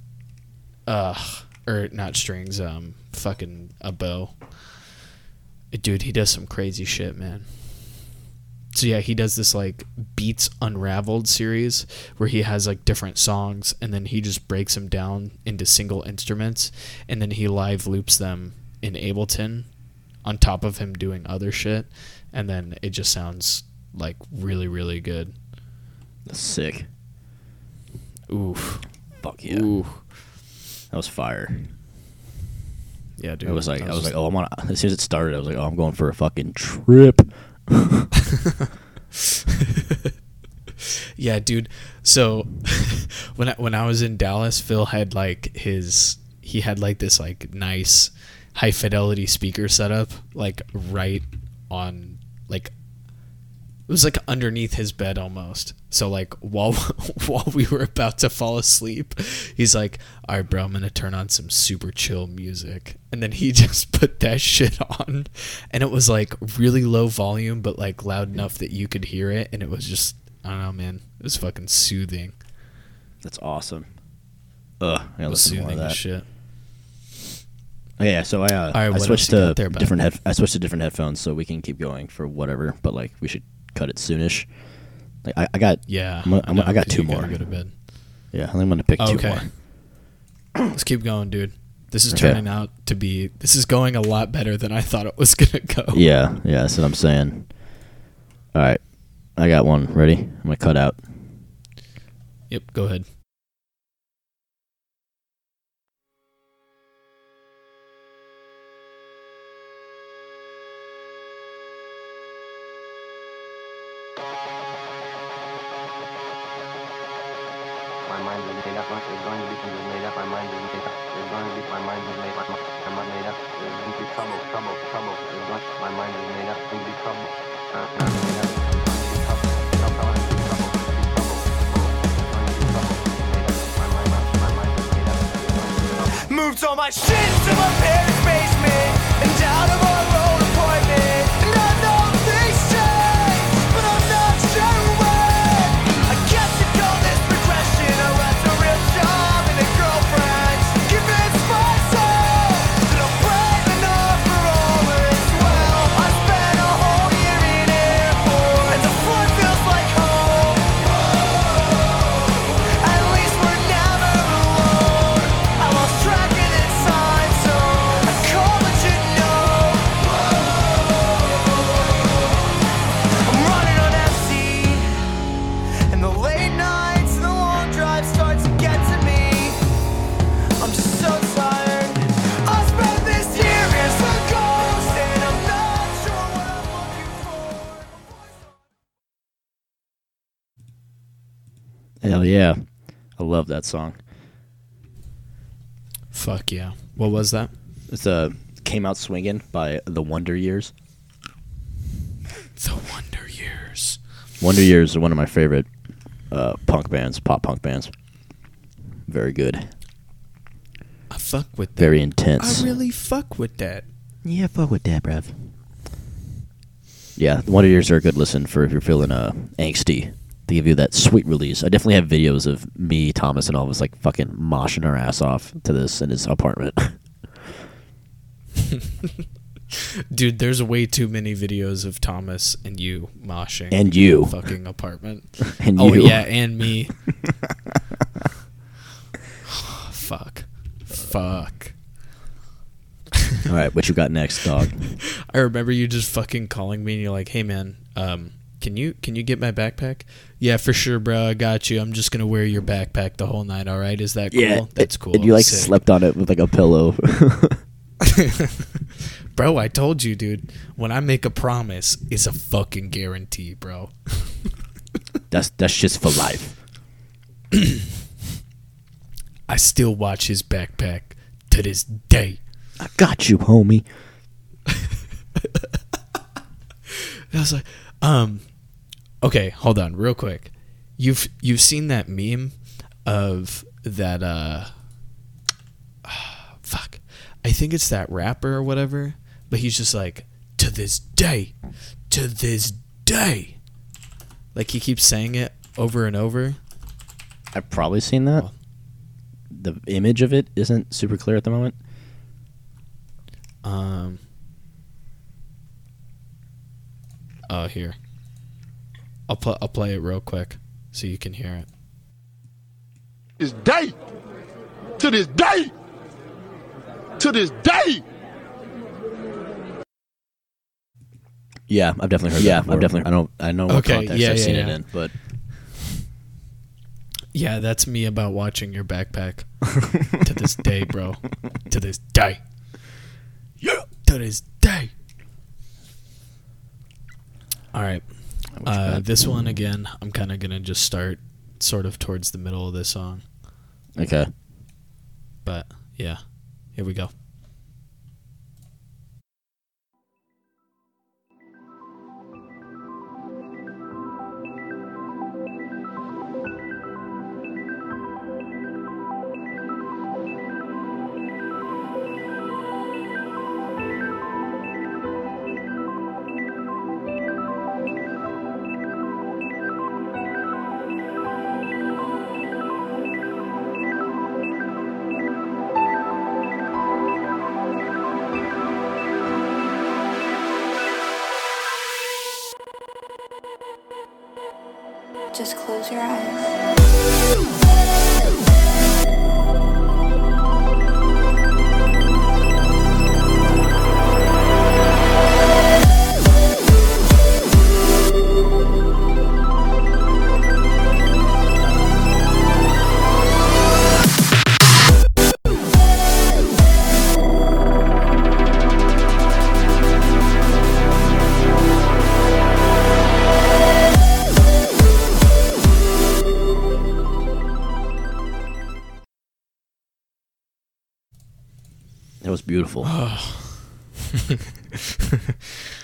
or not strings, fucking a bow. Dude, he does some crazy shit, man. So yeah, he does this like Beats Unraveled series where he has like different songs and then he just breaks them down into single instruments and then he live loops them in Ableton on top of him doing other shit, and then it just sounds like really, really good. That's sick. Oof. Fuck yeah. Oof. That was fire. Yeah, dude. I was like, oh, I'm on. As soon as it started, I was like, oh, I'm going for a fucking trip. Yeah, dude. So when I was in Dallas, Phil had like this like nice high fidelity speaker setup like right on like It was like underneath his bed almost. So like while we were about to fall asleep, he's like, all right, bro, I'm going to turn on some super chill music. And then he just put that shit on. And it was like really low volume, but like loud enough that you could hear it. And it was just, I don't know, man. It was fucking soothing. That's awesome. I gotta listen to more of that shit. Yeah, so I switched to different headphones, so we can keep going for whatever. But like, we should cut it soonish. Like, I got two more. Go to bed. Yeah, I think I'm gonna pick two more. Let's keep going, dude. This is turning out to be. This is going a lot better than I thought it was gonna go. Yeah, that's what I'm saying. All right, I got one ready. I'm gonna cut out. Yep, go ahead. Moved all my shit to my parents' basement and down to my road appointment. And I know things change, but I'm not sure when. I guess you call this progression. I want a real job and a girlfriend. Convince myself that I'm brave enough for all that is well. I spent a whole year in airport, and the floor feels like home. Whoa. At least we're never alone. I lost track. Hell yeah. I love that song. Fuck yeah. What was that? It's Came Out Swingin' by The Wonder Years. The Wonder Years. Wonder Years are one of my favorite pop punk bands. Very good. I fuck with that. Very intense. I really fuck with that. Yeah, fuck with that, bruv. Yeah, The Wonder Years are a good listen for if you're feeling angsty. They give you that sweet release. I definitely have videos of me, Thomas, and all of us like fucking moshing our ass off to this in his apartment. Dude, there's way too many videos of Thomas and you moshing. And you. In the fucking apartment. And you. Oh, yeah, and me. Fuck. All right, what you got next, dog? I remember you just fucking calling me and you're like, hey, man, Can you get my backpack? Yeah, for sure, bro. I got you. I'm just going to wear your backpack the whole night, all right? Is that cool? Yeah, that's cool. And you, like, sick. Slept on it with, like, a pillow. Bro, I told you, dude. When I make a promise, it's a fucking guarantee, bro. That's just for life. I still watch his backpack to this day. I got you, homie. And I was like... Okay, hold on real quick. You've seen that meme of that fuck. I think it's that rapper or whatever, but he's just like, to this day. Like he keeps saying it over and over. I've probably seen that. Oh. The image of it isn't super clear at the moment. Here. I'll play it real quick so you can hear it. To this day. Yeah, I've definitely heard that before. I know what context I've seen it in, but yeah, that's me about watching your backpack. To this day, bro. To this day. Yeah, to this day. All right, this one again, I'm kind of going to just start sort of towards the middle of this song. Okay. But, yeah, here we go. Just close your eyes. It was beautiful. Oh.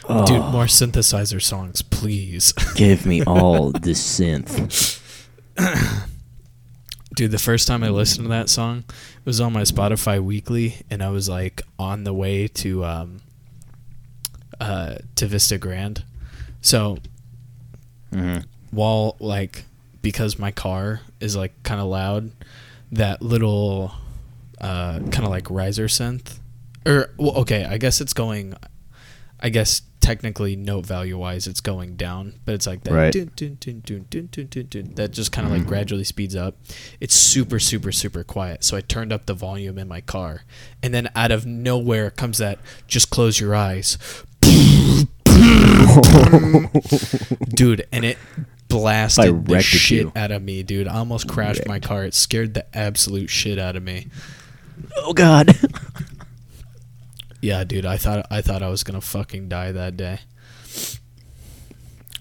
Oh. Dude, more synthesizer songs, please. Give me all the synth. Dude, the first time I listened to that song, it was on my Spotify Weekly, and I was like on the way to Vista Grand. So while like, because my car is like kind of loud, that little kind of like riser synth, or well, okay, I guess it's going, I guess technically note value wise it's going down, but it's like that, right. That just kind of like gradually speeds up. It's super super super quiet, so I turned up the volume in my car, and then out of nowhere comes that "just close your eyes." Dude, and it blasted the shit out of me, dude. I almost crashed my car. It scared the absolute shit out of me. Oh God. Yeah, dude, I thought I was gonna fucking die that day.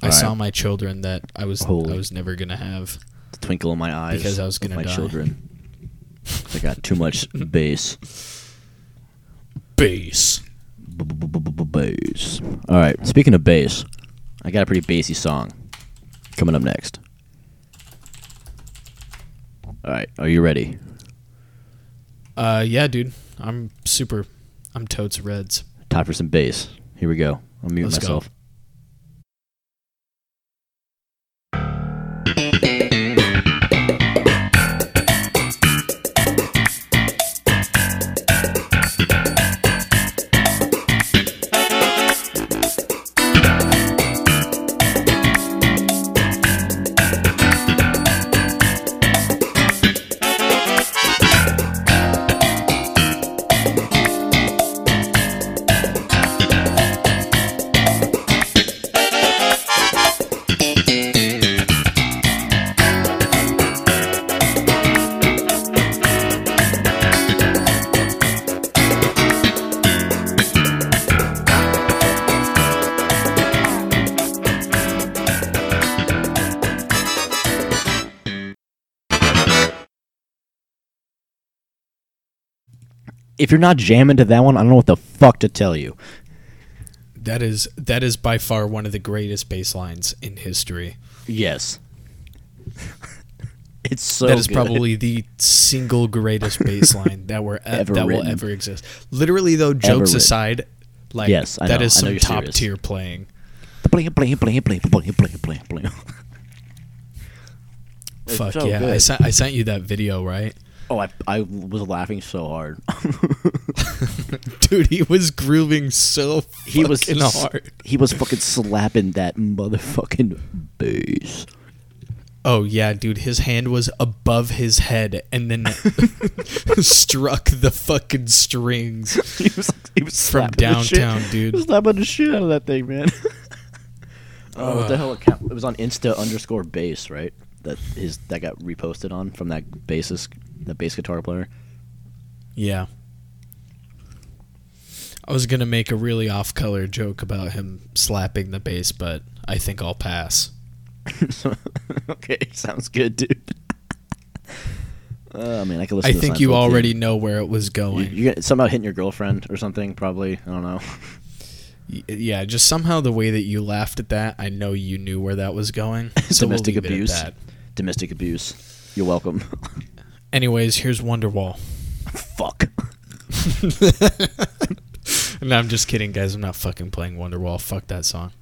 All I saw my children that I was never gonna have. The twinkle in my eyes because I was gonna die. Children. I got too much bass. Bass. All right. Speaking of bass, I got a pretty bassy song coming up next. All right. Are you ready? Yeah, dude. I'm totes reds. Time for some bass. Here we go. I'll mute myself. If you're not jamming to that one, I don't know what the fuck to tell you. That is by far one of the greatest bass lines in history. Yes. It's so good. That is probably the single greatest bass line that will ever exist. Literally, though, jokes aside, like, yes, that is some top tier playing. Fuck so yeah. Good. I sent you that video, right? Oh, I was laughing so hard. Dude, he was grooving so fucking hard. He was fucking slapping that motherfucking bass. Oh, yeah, dude. His hand was above his head and then struck the fucking strings. He was from downtown, dude. He was slapping the shit out of that thing, man. Oh, what the hell account? It was on Insta_bass, right? That got reposted on from that bassist, the bass guitar player. Yeah, I was gonna make a really off-color joke about him slapping the bass, but I think I'll pass. Okay, sounds good, dude. I mean, I could listen. I think you already know where it was going. You somehow hitting your girlfriend or something, probably. I don't know. Yeah, just somehow the way that you laughed at that, I know you knew where that was going. So domestic abuse. Domestic abuse. You're welcome. Anyways, here's Wonderwall. Fuck. No, I'm just kidding, guys. I'm not fucking playing Wonderwall. Fuck that song.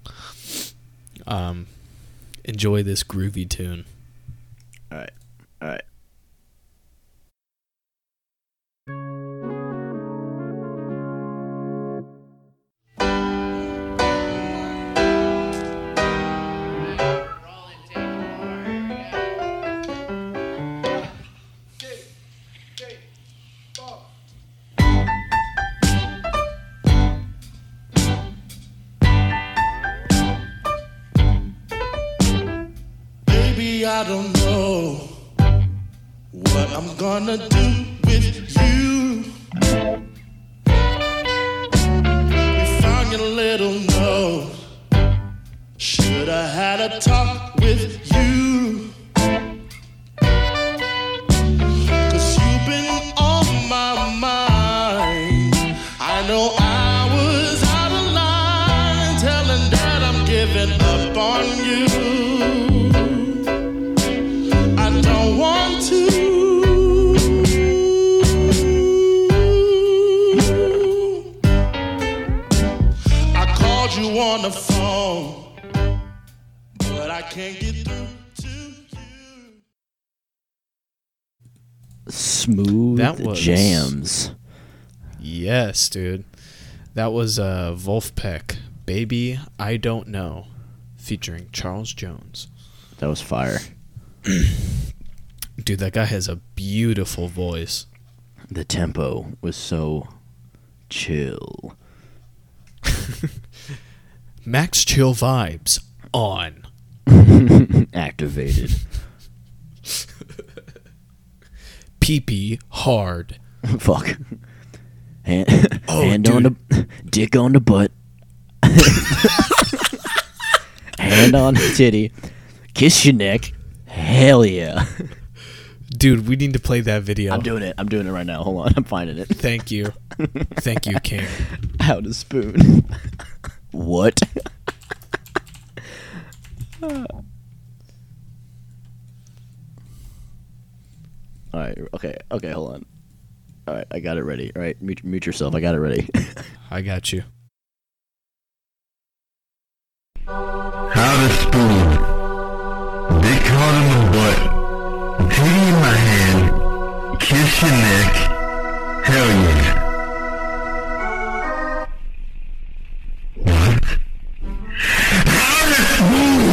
Enjoy this groovy tune. All right. I don't know what I'm gonna do with you. You found your little note. Should I had a talk with you? 'Cause you've been on my mind. I know I was out of line, telling that I'm giving up on you. I don't want to. I called you on the phone. I can't get through to you. Smooth that was, jams. Yes, dude. That was Wolfpeck, Baby I Don't Know, featuring Charles Jones. That was fire. Dude, that guy has a beautiful voice. The tempo was so chill. Max Chill Vibes on. Activated. PP hard. Fuck. Hand, oh, hand on the dick on the butt. Hand on the titty. Kiss your neck. Hell yeah. Dude, we need to play that video. I'm doing it. I'm doing it right now. Hold on. I'm finding it. Thank you. Thank you, King. How to spoon. What? Alright, okay, hold on. Alright, I got it ready. Alright, mute yourself, I got it ready. I got you. How to spoon. Dick hard in the butt. Titty in my hand. Kiss your neck. Hell yeah. What? How to spoon.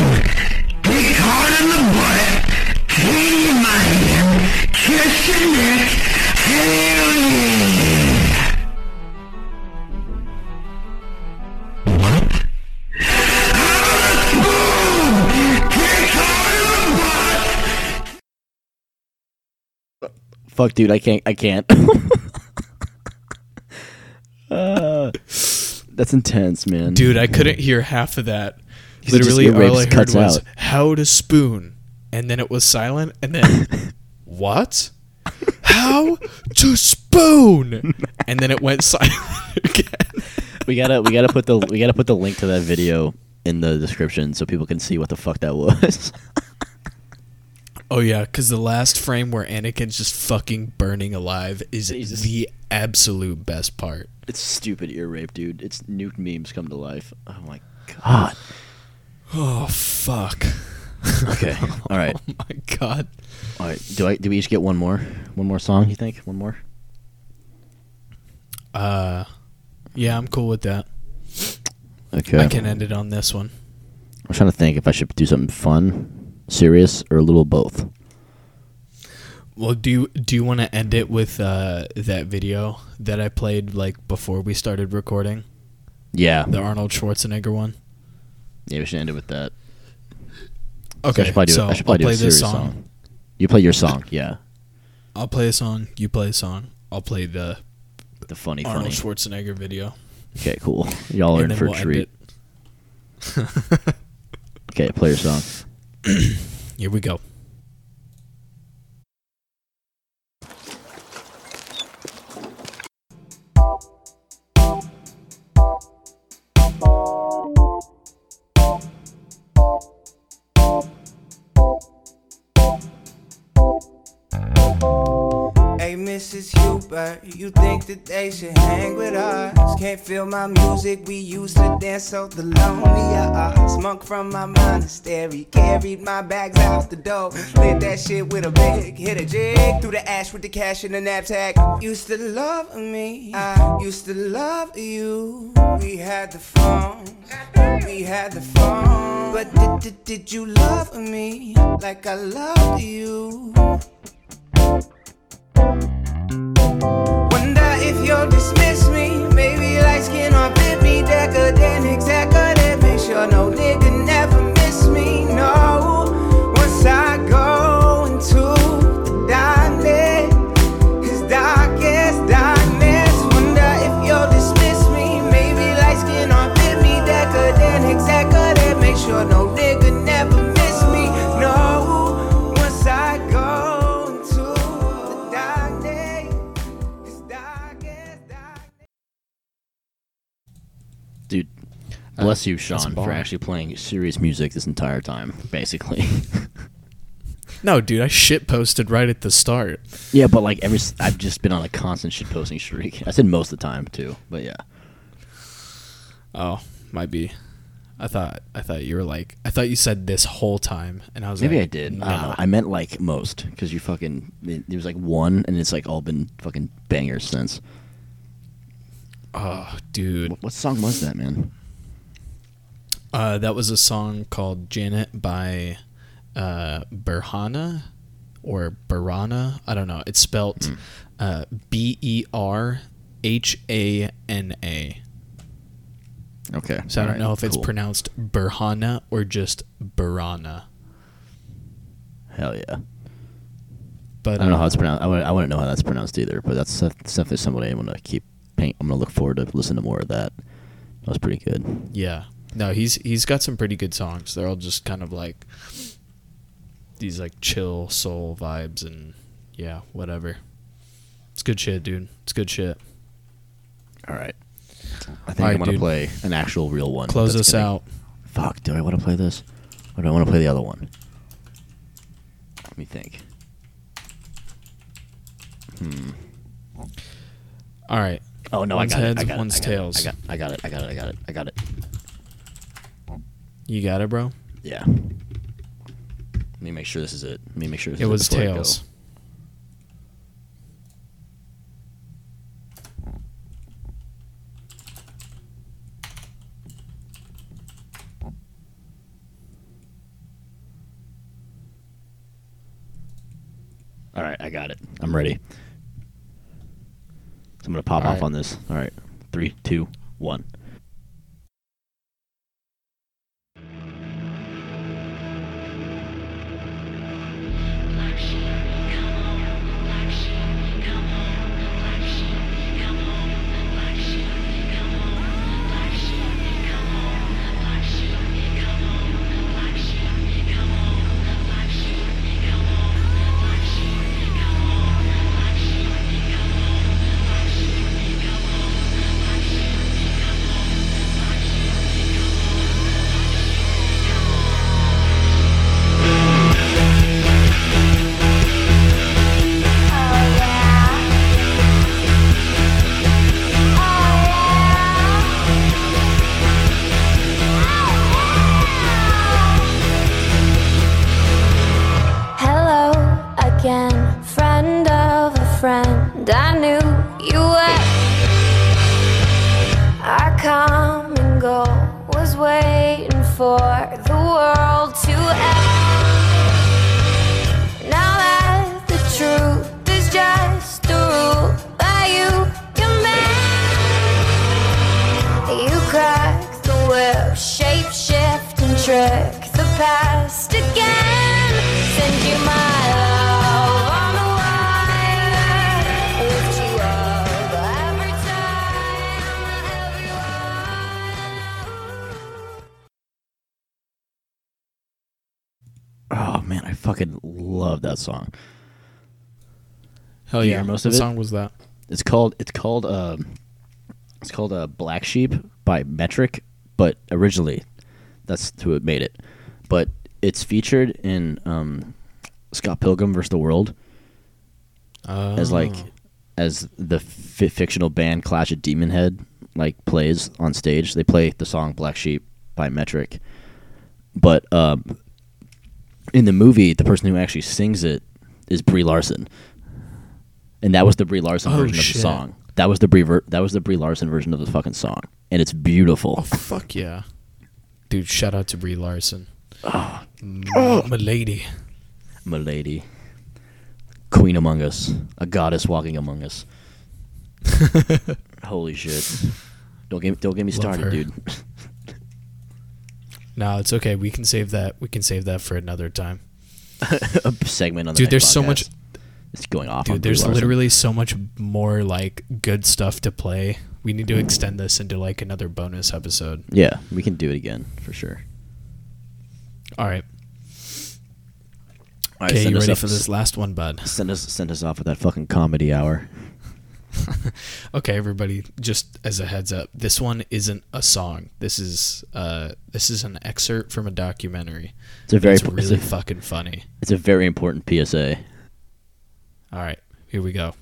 In the butt, titty in my hand, kiss your neck, hell yeah! What? Fuck, dude, I can't. That's intense, man. Dude, I couldn't hear half of that. Literally, all I heard was, how to spoon, and then it was silent, and then, what? How to spoon, and then it went silent again. We gotta put the link to that video in the description so people can see what the fuck that was. Oh yeah, because the last frame where Anakin's just fucking burning alive is Jesus. The absolute best part. It's stupid ear rape, dude. It's nuked memes come to life. Oh my god. Oh fuck. Okay. All right. Oh my god. All right. Do we each get one more? One more song, you think? One more? Yeah, I'm cool with that. Okay. I can end it on this one. I'm trying to think if I should do something fun, serious, or a little both. Well, do you want to end it with that video that I played like before we started recording? Yeah. The Arnold Schwarzenegger one? Yeah, we should end it with that. Okay, so I'll play this song. You play your song, yeah. I'll play a song, you play a song. I'll play the funny Arnold Schwarzenegger video. Okay, cool. Y'all are in for a treat. Okay, play your song. Here we go. Mrs. Huber, you think that they should hang with us? Can't feel my music, we used to dance so the lonely us. Monk from my monastery, carried my bags out the door. Lit that shit with a big, hit a jig through the ash with the cash in the knapsack. Used to love me, I used to love you. We had the phone. But did you love me like I loved you? Wonder if you'll dismiss me. Maybe light skin or pimpy, decadent, make sure no nigga never miss me. No, once I go. Bless you, Sean, for actually playing serious music this entire time, basically. No, dude, I shitposted right at the start. Yeah, but like I've just been on a constant shitposting streak. I said most of the time too, but yeah. Oh, might be. I thought you were like, I thought you said this whole time, and I was maybe like, I did. Nah. I don't know. I meant like most, because you fucking there was like one, and it's like all been fucking bangers since. Oh, dude, what song was that, man? That was a song called "Janet" by Berhana or Berhana. I don't know. It's spelled Berhana. Okay. So I don't know if it's pronounced Berhana or just Berhana. Hell yeah. But I don't know how it's pronounced. I wouldn't know how that's pronounced either, but that's definitely somebody I want to keep paying. I'm going to look forward to listening to more of that. That was pretty good. Yeah. No, he's got some pretty good songs. They're all just kind of like these like chill soul vibes and yeah, whatever. It's good shit, dude. It's good shit. All right. I think I'm going to play an actual real one. Close us out. Fuck, do I want to play this? Or do I want to play the other one? Let me think. All right. Oh, no, I got it. One's heads, one's tails. I got it. You got it, bro? Yeah. Let me make sure this is it. It was tails. All right, I got it. I'm ready. So I'm going to pop off on this. All right. 3, 2, 1. Song. Hell yeah! Most of it. What song was that? It's called "Black Sheep" by Metric, but originally, that's who it made it. But it's featured in Scott Pilgrim vs. the World as the fictional band Clash of Demon Head like plays on stage. They play the song "Black Sheep" by Metric, but. In the movie, the person who actually sings it is Brie Larson, and that was the Brie Larson version of the song. That was the Brie Larson version of the fucking song, and it's beautiful. Oh, fuck yeah, dude! Shout out to Brie Larson, my lady, queen among us, a goddess walking among us. Holy shit! Don't get me started, dude. No, it's okay. We can save that for another time. A segment on the podcast. Dude, there's so much. It's going off. Dude, there's literally so much more like good stuff to play. We need to extend this into like another bonus episode. Yeah, we can do it again for sure. All right. Okay, you ready for this last one, bud? Send us off with that fucking comedy hour. okay, everybody, just as a heads up, this one isn't a song. This is an excerpt from a documentary. It's really fucking funny. It's a very important PSA. All right, here we go.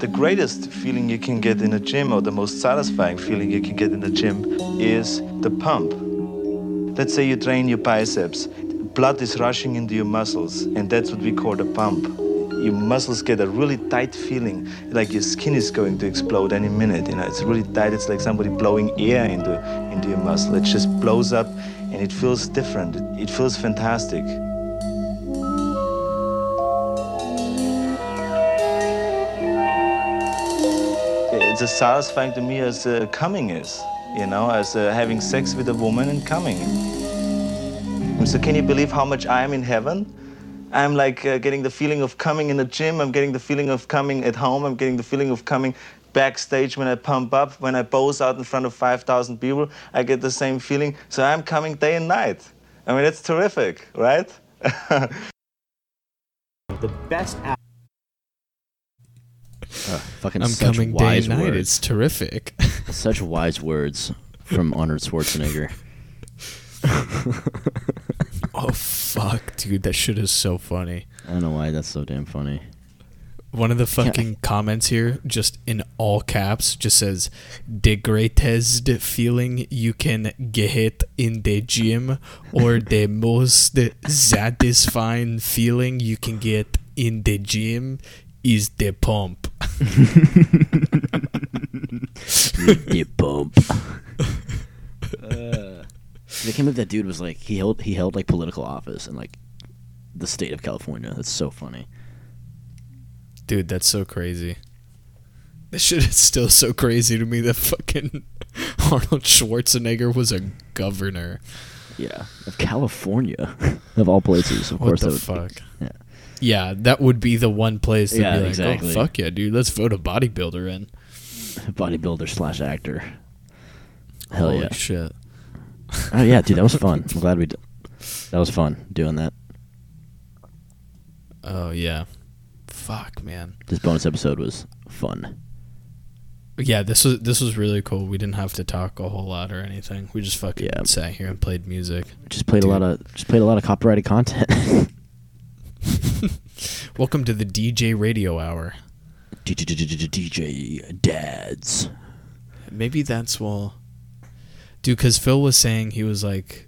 The greatest feeling you can get in a gym, or the most satisfying feeling you can get in the gym, is the pump. Let's say you train your biceps, blood is rushing into your muscles, and that's what we call the pump. Your muscles get a really tight feeling, like your skin is going to explode any minute. You know, it's really tight. It's like somebody blowing air into your muscle. It just blows up, and it feels different. It feels fantastic. It's as satisfying to me as coming is, you know, as having sex with a woman and coming. And so can you believe how much I am in heaven? I'm like getting the feeling of coming in the gym, I'm getting the feeling of coming at home, I'm getting the feeling of coming backstage when I pump up, when I pose out in front of 5,000 people, I get the same feeling. So I'm coming day and night. I mean, it's terrific, right? The best app. Fucking I'm such coming wise day and night. Words. It's terrific. Such wise words from Arnold Schwarzenegger. Oh, fuck, dude. That shit is so funny. I don't know why that's so damn funny. One of the fucking comments here, just in all caps, just says, "The greatest feeling you can get in the gym, or the most satisfying feeling you can get in the gym, is the pump." The pump. They came up, that dude was like, he held like political office in like the state of California. That's so funny, dude. That's so crazy. This shit is still so crazy to me that fucking Arnold Schwarzenegger was a governor. Yeah, of California, of all places. Of course. What the fuck? Yeah. Yeah, that would be the one place to be like, exactly. Oh, fuck yeah, dude, let's vote a bodybuilder in. Bodybuilder / actor. Hell Holy yeah. shit. Oh, yeah, dude, that was fun. I'm glad we did. That was fun, doing that. Oh, yeah. Fuck, man. This bonus episode was fun. Yeah, this was really cool. We didn't have to talk a whole lot or anything. We just fucking sat here and played music. Just played a lot of copyrighted content. Welcome to the DJ Radio Hour. DJ Dads. Maybe that's well, dude. Because Phil was saying he was like,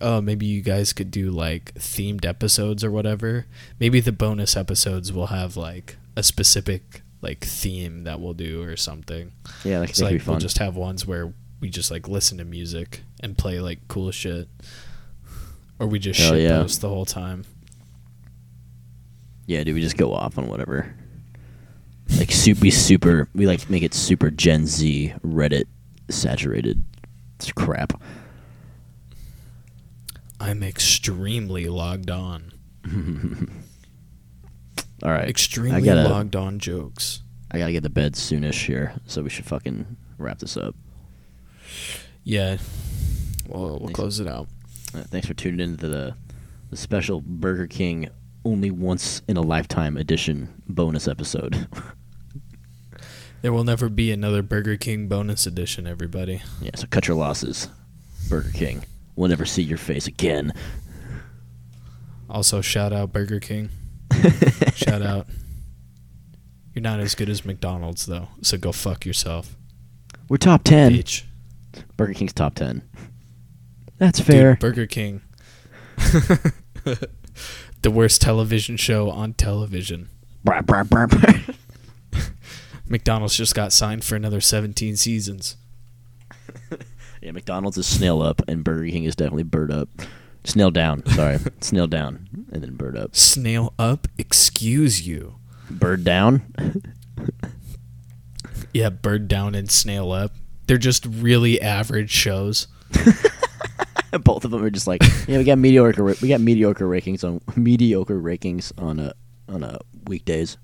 oh, maybe you guys could do like themed episodes or whatever. Maybe the bonus episodes will have like a specific like theme that we'll do or something. Yeah, that could be fun. We'll just have ones where we just like listen to music and play like cool shit, or we just shitpost the whole time. Yeah, dude, we just go off on whatever. Like, we like make it super Gen Z, Reddit saturated crap. I'm extremely logged on. All right. Logged on jokes. I gotta get to bed soonish here, so we should fucking wrap this up. Yeah. Well, we'll close it out. Thanks for tuning in to the special Burger King Only Once in a Lifetime edition bonus episode. There will never be another Burger King bonus edition, everybody. Yeah, so cut your losses, Burger King. We'll never see your face again. Also, shout out Burger King. Shout out. You're not as good as McDonald's, though, so go fuck yourself. We're top 10. Beach. Burger King's top 10. That's fair. Dude, Burger King. The worst television show on television. McDonald's just got signed for another 17 seasons. Yeah, McDonald's is snail up, and Burger King is definitely bird up. Snail down, sorry. Snail down, and then bird up. Snail up? Excuse you. Bird down? Yeah, Bird Down and Snail Up. They're just really average shows. Both of them are just like, yeah, we got mediocre ratings on weekdays,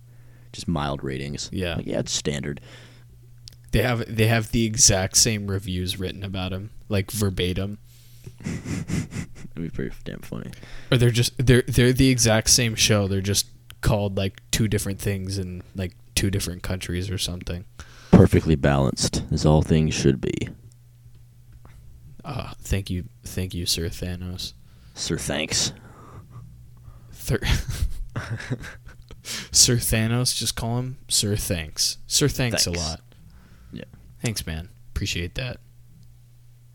just mild ratings. Yeah, like, yeah, it's standard. They have the exact same reviews written about them, like verbatim. That'd be pretty damn funny. Or they're the exact same show. They're just called like two different things in like two different countries or something. Perfectly balanced, as all things should be. Thank you, Sir Thanos. Sir Thanks. Sir Thanos, just call him Sir Thanks. Sir Thanks. A lot. Yeah. Thanks, man. Appreciate that.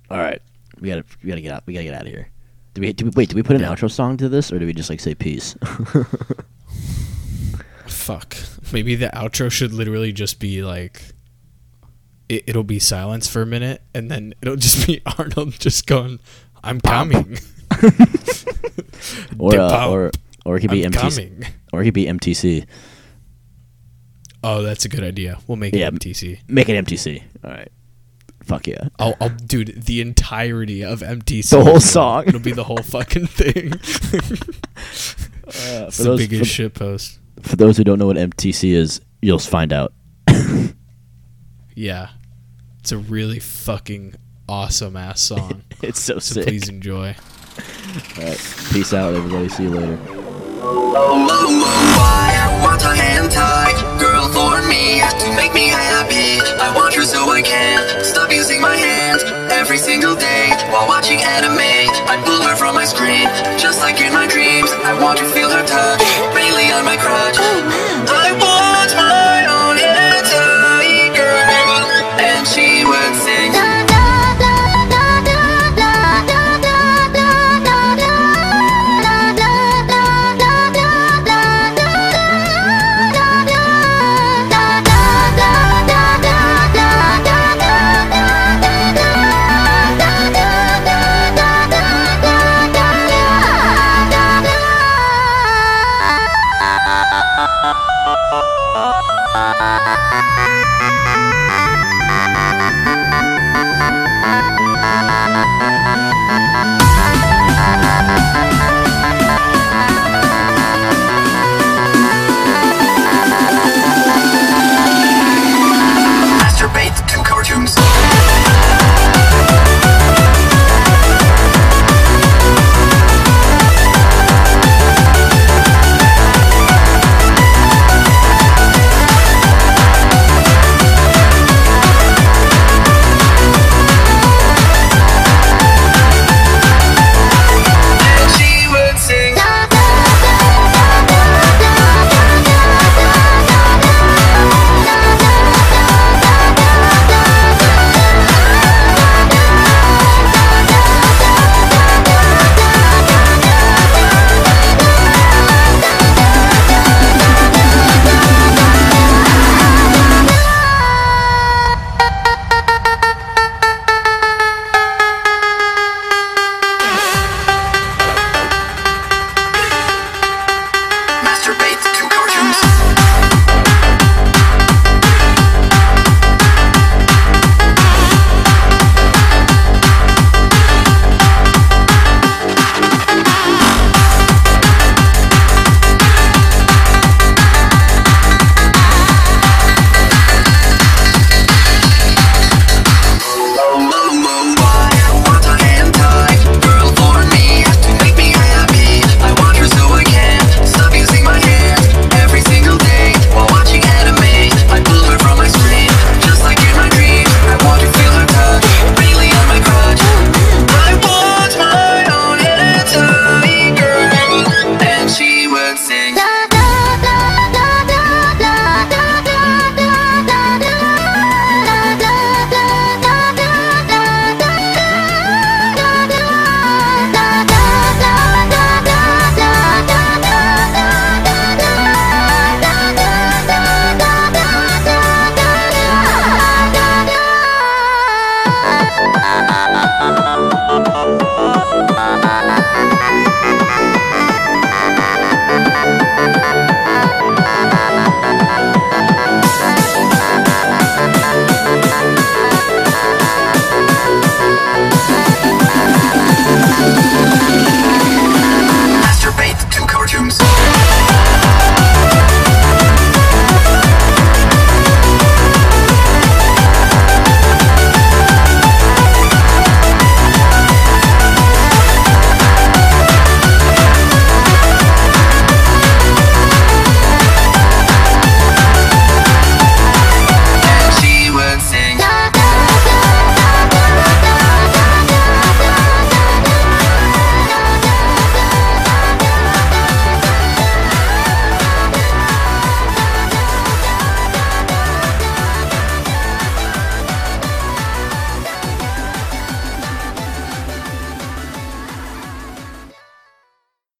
All right, we gotta get out. We gotta get out of here. Did we put an outro song to this, or do we just like say peace? Fuck. Maybe the outro should literally just be like. It'll be silence for a minute, and then it'll just be Arnold just going, "I'm coming." or it could be MTC. Or it could be MTC. Oh, that's a good idea. We'll make it MTC. Make it MTC. All right. Fuck yeah. I'll dude, the entirety of MTC. The whole song. It'll be the whole fucking thing. It's the biggest shit post. For those who don't know what MTC is, you'll find out. Yeah, it's a really fucking awesome ass song. It's so sick. So please enjoy. All right, peace out, everybody. See you later. I want a hand tie, girl, for me to make me happy. I want her so I can stop using my hands every single day while watching anime. I pull her from my screen, just like in my dreams. I want to feel her touch, mainly on my crotch.